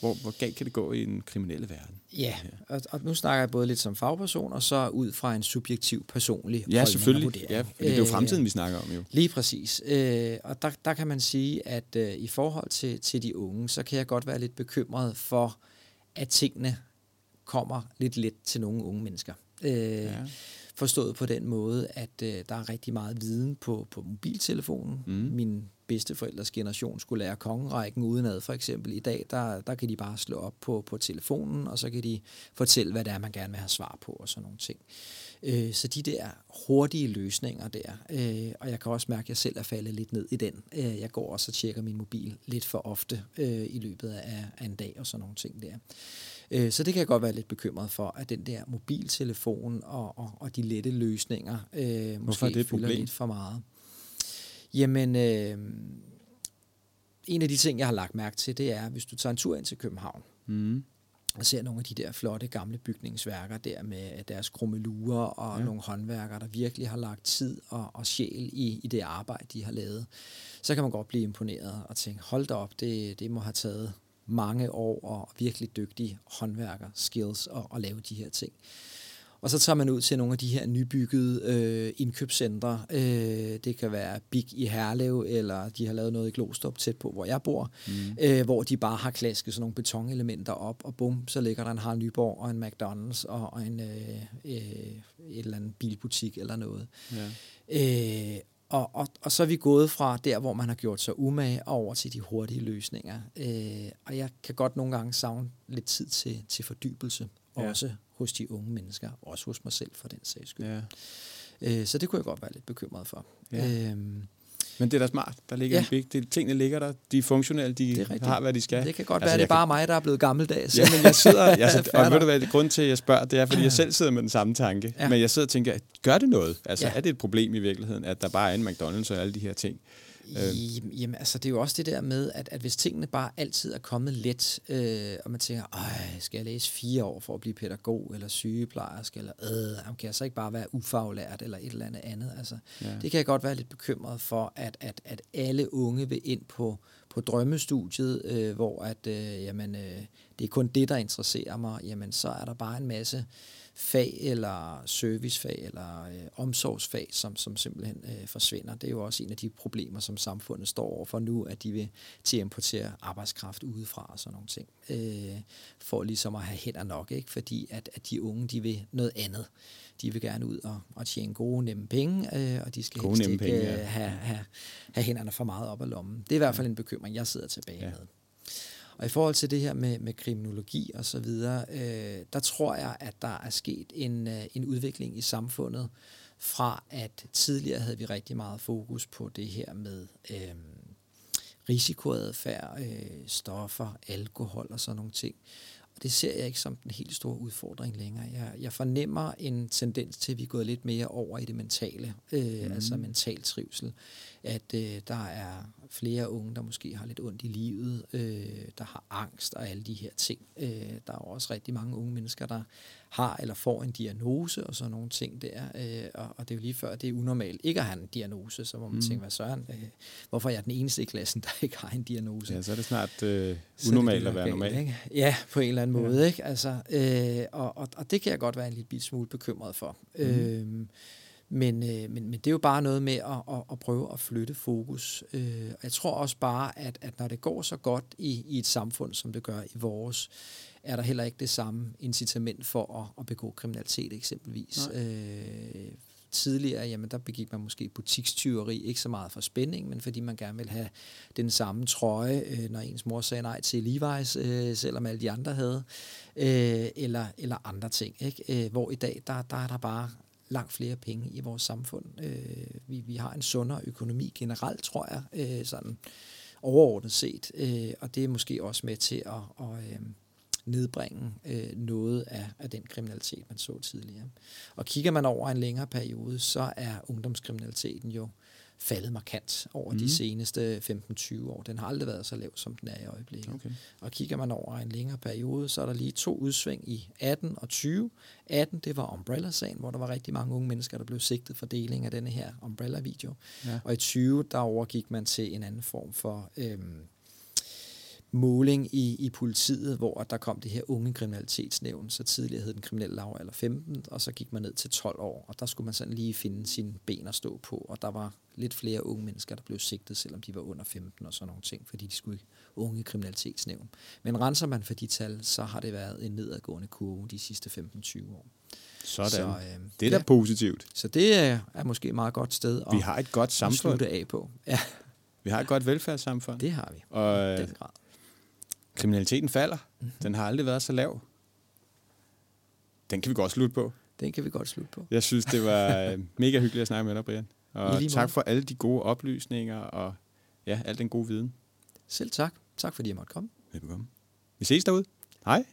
Hvor galt kan det gå i den kriminelle verden? Ja, og nu snakker jeg både lidt som fagperson, og så ud fra en subjektiv, personlig holdning og vurdering. Ja, selvfølgelig. Det er jo fremtiden, vi snakker om jo. Lige præcis. Og der kan man sige, at i forhold til de unge, så kan jeg godt være lidt bekymret for, at tingene kommer lidt let til nogle unge mennesker. Forstået på den måde, at der er rigtig meget viden på mobiltelefonen. Mm. Min bedsteforældres generation skulle lære kongerækken udenad, for eksempel. I dag, der kan de bare slå op på telefonen, og så kan de fortælle, hvad det er, man gerne vil have svar på, og sådan nogle ting. Så de der hurtige løsninger der, og jeg kan også mærke, at jeg selv er faldet lidt ned i den. Jeg går også og tjekker min mobil lidt for ofte i løbet af en dag, og sådan nogle ting der. Så det kan jeg godt være lidt bekymret for, at den der mobiltelefon og de lette løsninger måske fylder lidt for meget. Jamen, en af de ting, jeg har lagt mærke til, det er, hvis du tager en tur ind til København, og ser nogle af de der flotte gamle bygningsværker der med deres krummelurer og nogle håndværkere, der virkelig har lagt tid og sjæl i det arbejde, de har lavet, så kan man godt blive imponeret og tænke, hold da op, det må have taget mange år og virkelig dygtige håndværkere, skills at lave de her ting. Og så tager man ud til nogle af de her nybyggede indkøbscentre. Det kan være Big i Herlev, eller de har lavet noget i Glostrup tæt på, hvor jeg bor, hvor de bare har klasket sådan nogle betonelementer op, og bum, så ligger der en Harald Nyborg og en McDonald's og en et eller andet bilbutik eller noget. Ja. Og så er vi gået fra der, hvor man har gjort sig umage, over til de hurtige løsninger. Og jeg kan godt nogle gange savne lidt tid til fordybelse, også hos de unge mennesker, også hos mig selv for den sags skyld. Ja. Så det kunne jeg godt være lidt bekymret for. Ja. Men det er da smart. Der ligger en Big. Det, tingene ligger der. De er funktionelle. De har, hvad de skal. Det kan godt være, det er bare mig, der er blevet gammeldags. Ja, men jeg sidder... og ved du hvad, grund til, at jeg spørger, det er, fordi jeg selv sidder med den samme tanke. Ja. Men jeg sidder og tænker, gør det noget? Altså, er det et problem i virkeligheden, at der bare er en McDonald's og alle de her ting? Jamen, altså, det er jo også det der med, at hvis tingene bare altid er kommet let, og man tænker, skal jeg læse 4 år for at blive pædagog, eller sygeplejerske, eller kan jeg så ikke bare være ufaglært, eller et eller andet andet? Altså, det kan jeg godt være lidt bekymret for, at alle unge vil ind på drømmestudiet, hvor at, det er kun det, der interesserer mig, jamen, så er der bare en masse fag eller servicefag eller omsorgsfag, som simpelthen forsvinder. Det er jo også en af de problemer, som samfundet står overfor nu, at de vil til at importere arbejdskraft udefra og sådan nogle ting, for ligesom at have hænder nok, ikke? Fordi at de unge, de vil noget andet. De vil gerne ud og tjene gode, nemme penge, og de skal helst ikke have hænderne for meget op ad lommen. Det er i hvert fald en bekymring, jeg sidder tilbage med. Og i forhold til det her med kriminologi og så videre, der tror jeg, at der er sket en udvikling i samfundet fra, at tidligere havde vi rigtig meget fokus på det her med risikoadfærd, stoffer, alkohol og sådan nogle ting. Og det ser jeg ikke som den helt store udfordring længere. Jeg fornemmer en tendens til, at vi er gået lidt mere over i det mentale, altså mental trivsel. At der er flere unge, der måske har lidt ondt i livet, der har angst og alle de her ting. Der er også rigtig mange unge mennesker, der har eller får en diagnose og sådan nogle ting der. Og det er jo lige før, det er unormalt ikke at have en diagnose, så må man tænke, hvad søren, hvorfor er jeg den eneste i klassen, der ikke har en diagnose? Ja, så er det snart unormalt at være normal. Ikke? Ja, på en eller anden måde. Ikke? Altså, og det kan jeg godt være en lille smule bekymret for. Men det er jo bare noget med at prøve at flytte fokus. Jeg tror også bare, at når det går så godt i et samfund, som det gør i vores, er der heller ikke det samme incitament for at begå kriminalitet eksempelvis. Tidligere, jamen der begik man måske butikstyveri, ikke så meget for spænding, men fordi man gerne ville have den samme trøje, når ens mor sagde nej til Levi's, selvom alle de andre havde, eller andre ting. Ikke? Hvor i dag, der er der bare langt flere penge i vores samfund. Vi har en sundere økonomi generelt, tror jeg, sådan overordnet set, og det er måske også med til at nedbringe noget af den kriminalitet, man så tidligere. Og kigger man over en længere periode, så er ungdomskriminaliteten jo faldet markant over de seneste 15-20 år. Den har aldrig været så lav, som den er i øjeblikket. Okay. Og kigger man over en længere periode, så er der lige 2 udsving i 18 og 20. 18, det var Umbrella-sagen, hvor der var rigtig mange unge mennesker, der blev sigtet for deling af denne her Umbrella-video. Ja. Og i 20, der overgik man til en anden form for måling i politiet, hvor der kom det her unge kriminalitetsnævn, så tidligere hed den kriminelle lavalder 15, og så gik man ned til 12 år, og der skulle man sådan lige finde sine ben at stå på, og der var lidt flere unge mennesker, der blev sigtet, selvom de var under 15 og sådan nogle ting, fordi de skulle unge kriminalitetsnævn. Men renser man for de tal, så har det været en nedadgående kurve de sidste 15-20 år. Sådan. Så, det er da positivt. Så det er måske et meget godt sted at, vi har et godt samfund. At slutte af på. Ja. Vi har et godt velfærdssamfund. Det har vi. Og den grad. Kriminaliteten falder. Den har aldrig været så lav. Den kan vi godt slutte på. Jeg synes, det var mega hyggeligt at snakke med dig, Brian. Og tak for alle de gode oplysninger og al den gode viden. Selv tak. Tak fordi jeg måtte komme. Velbekomme. Vi ses derude. Hej.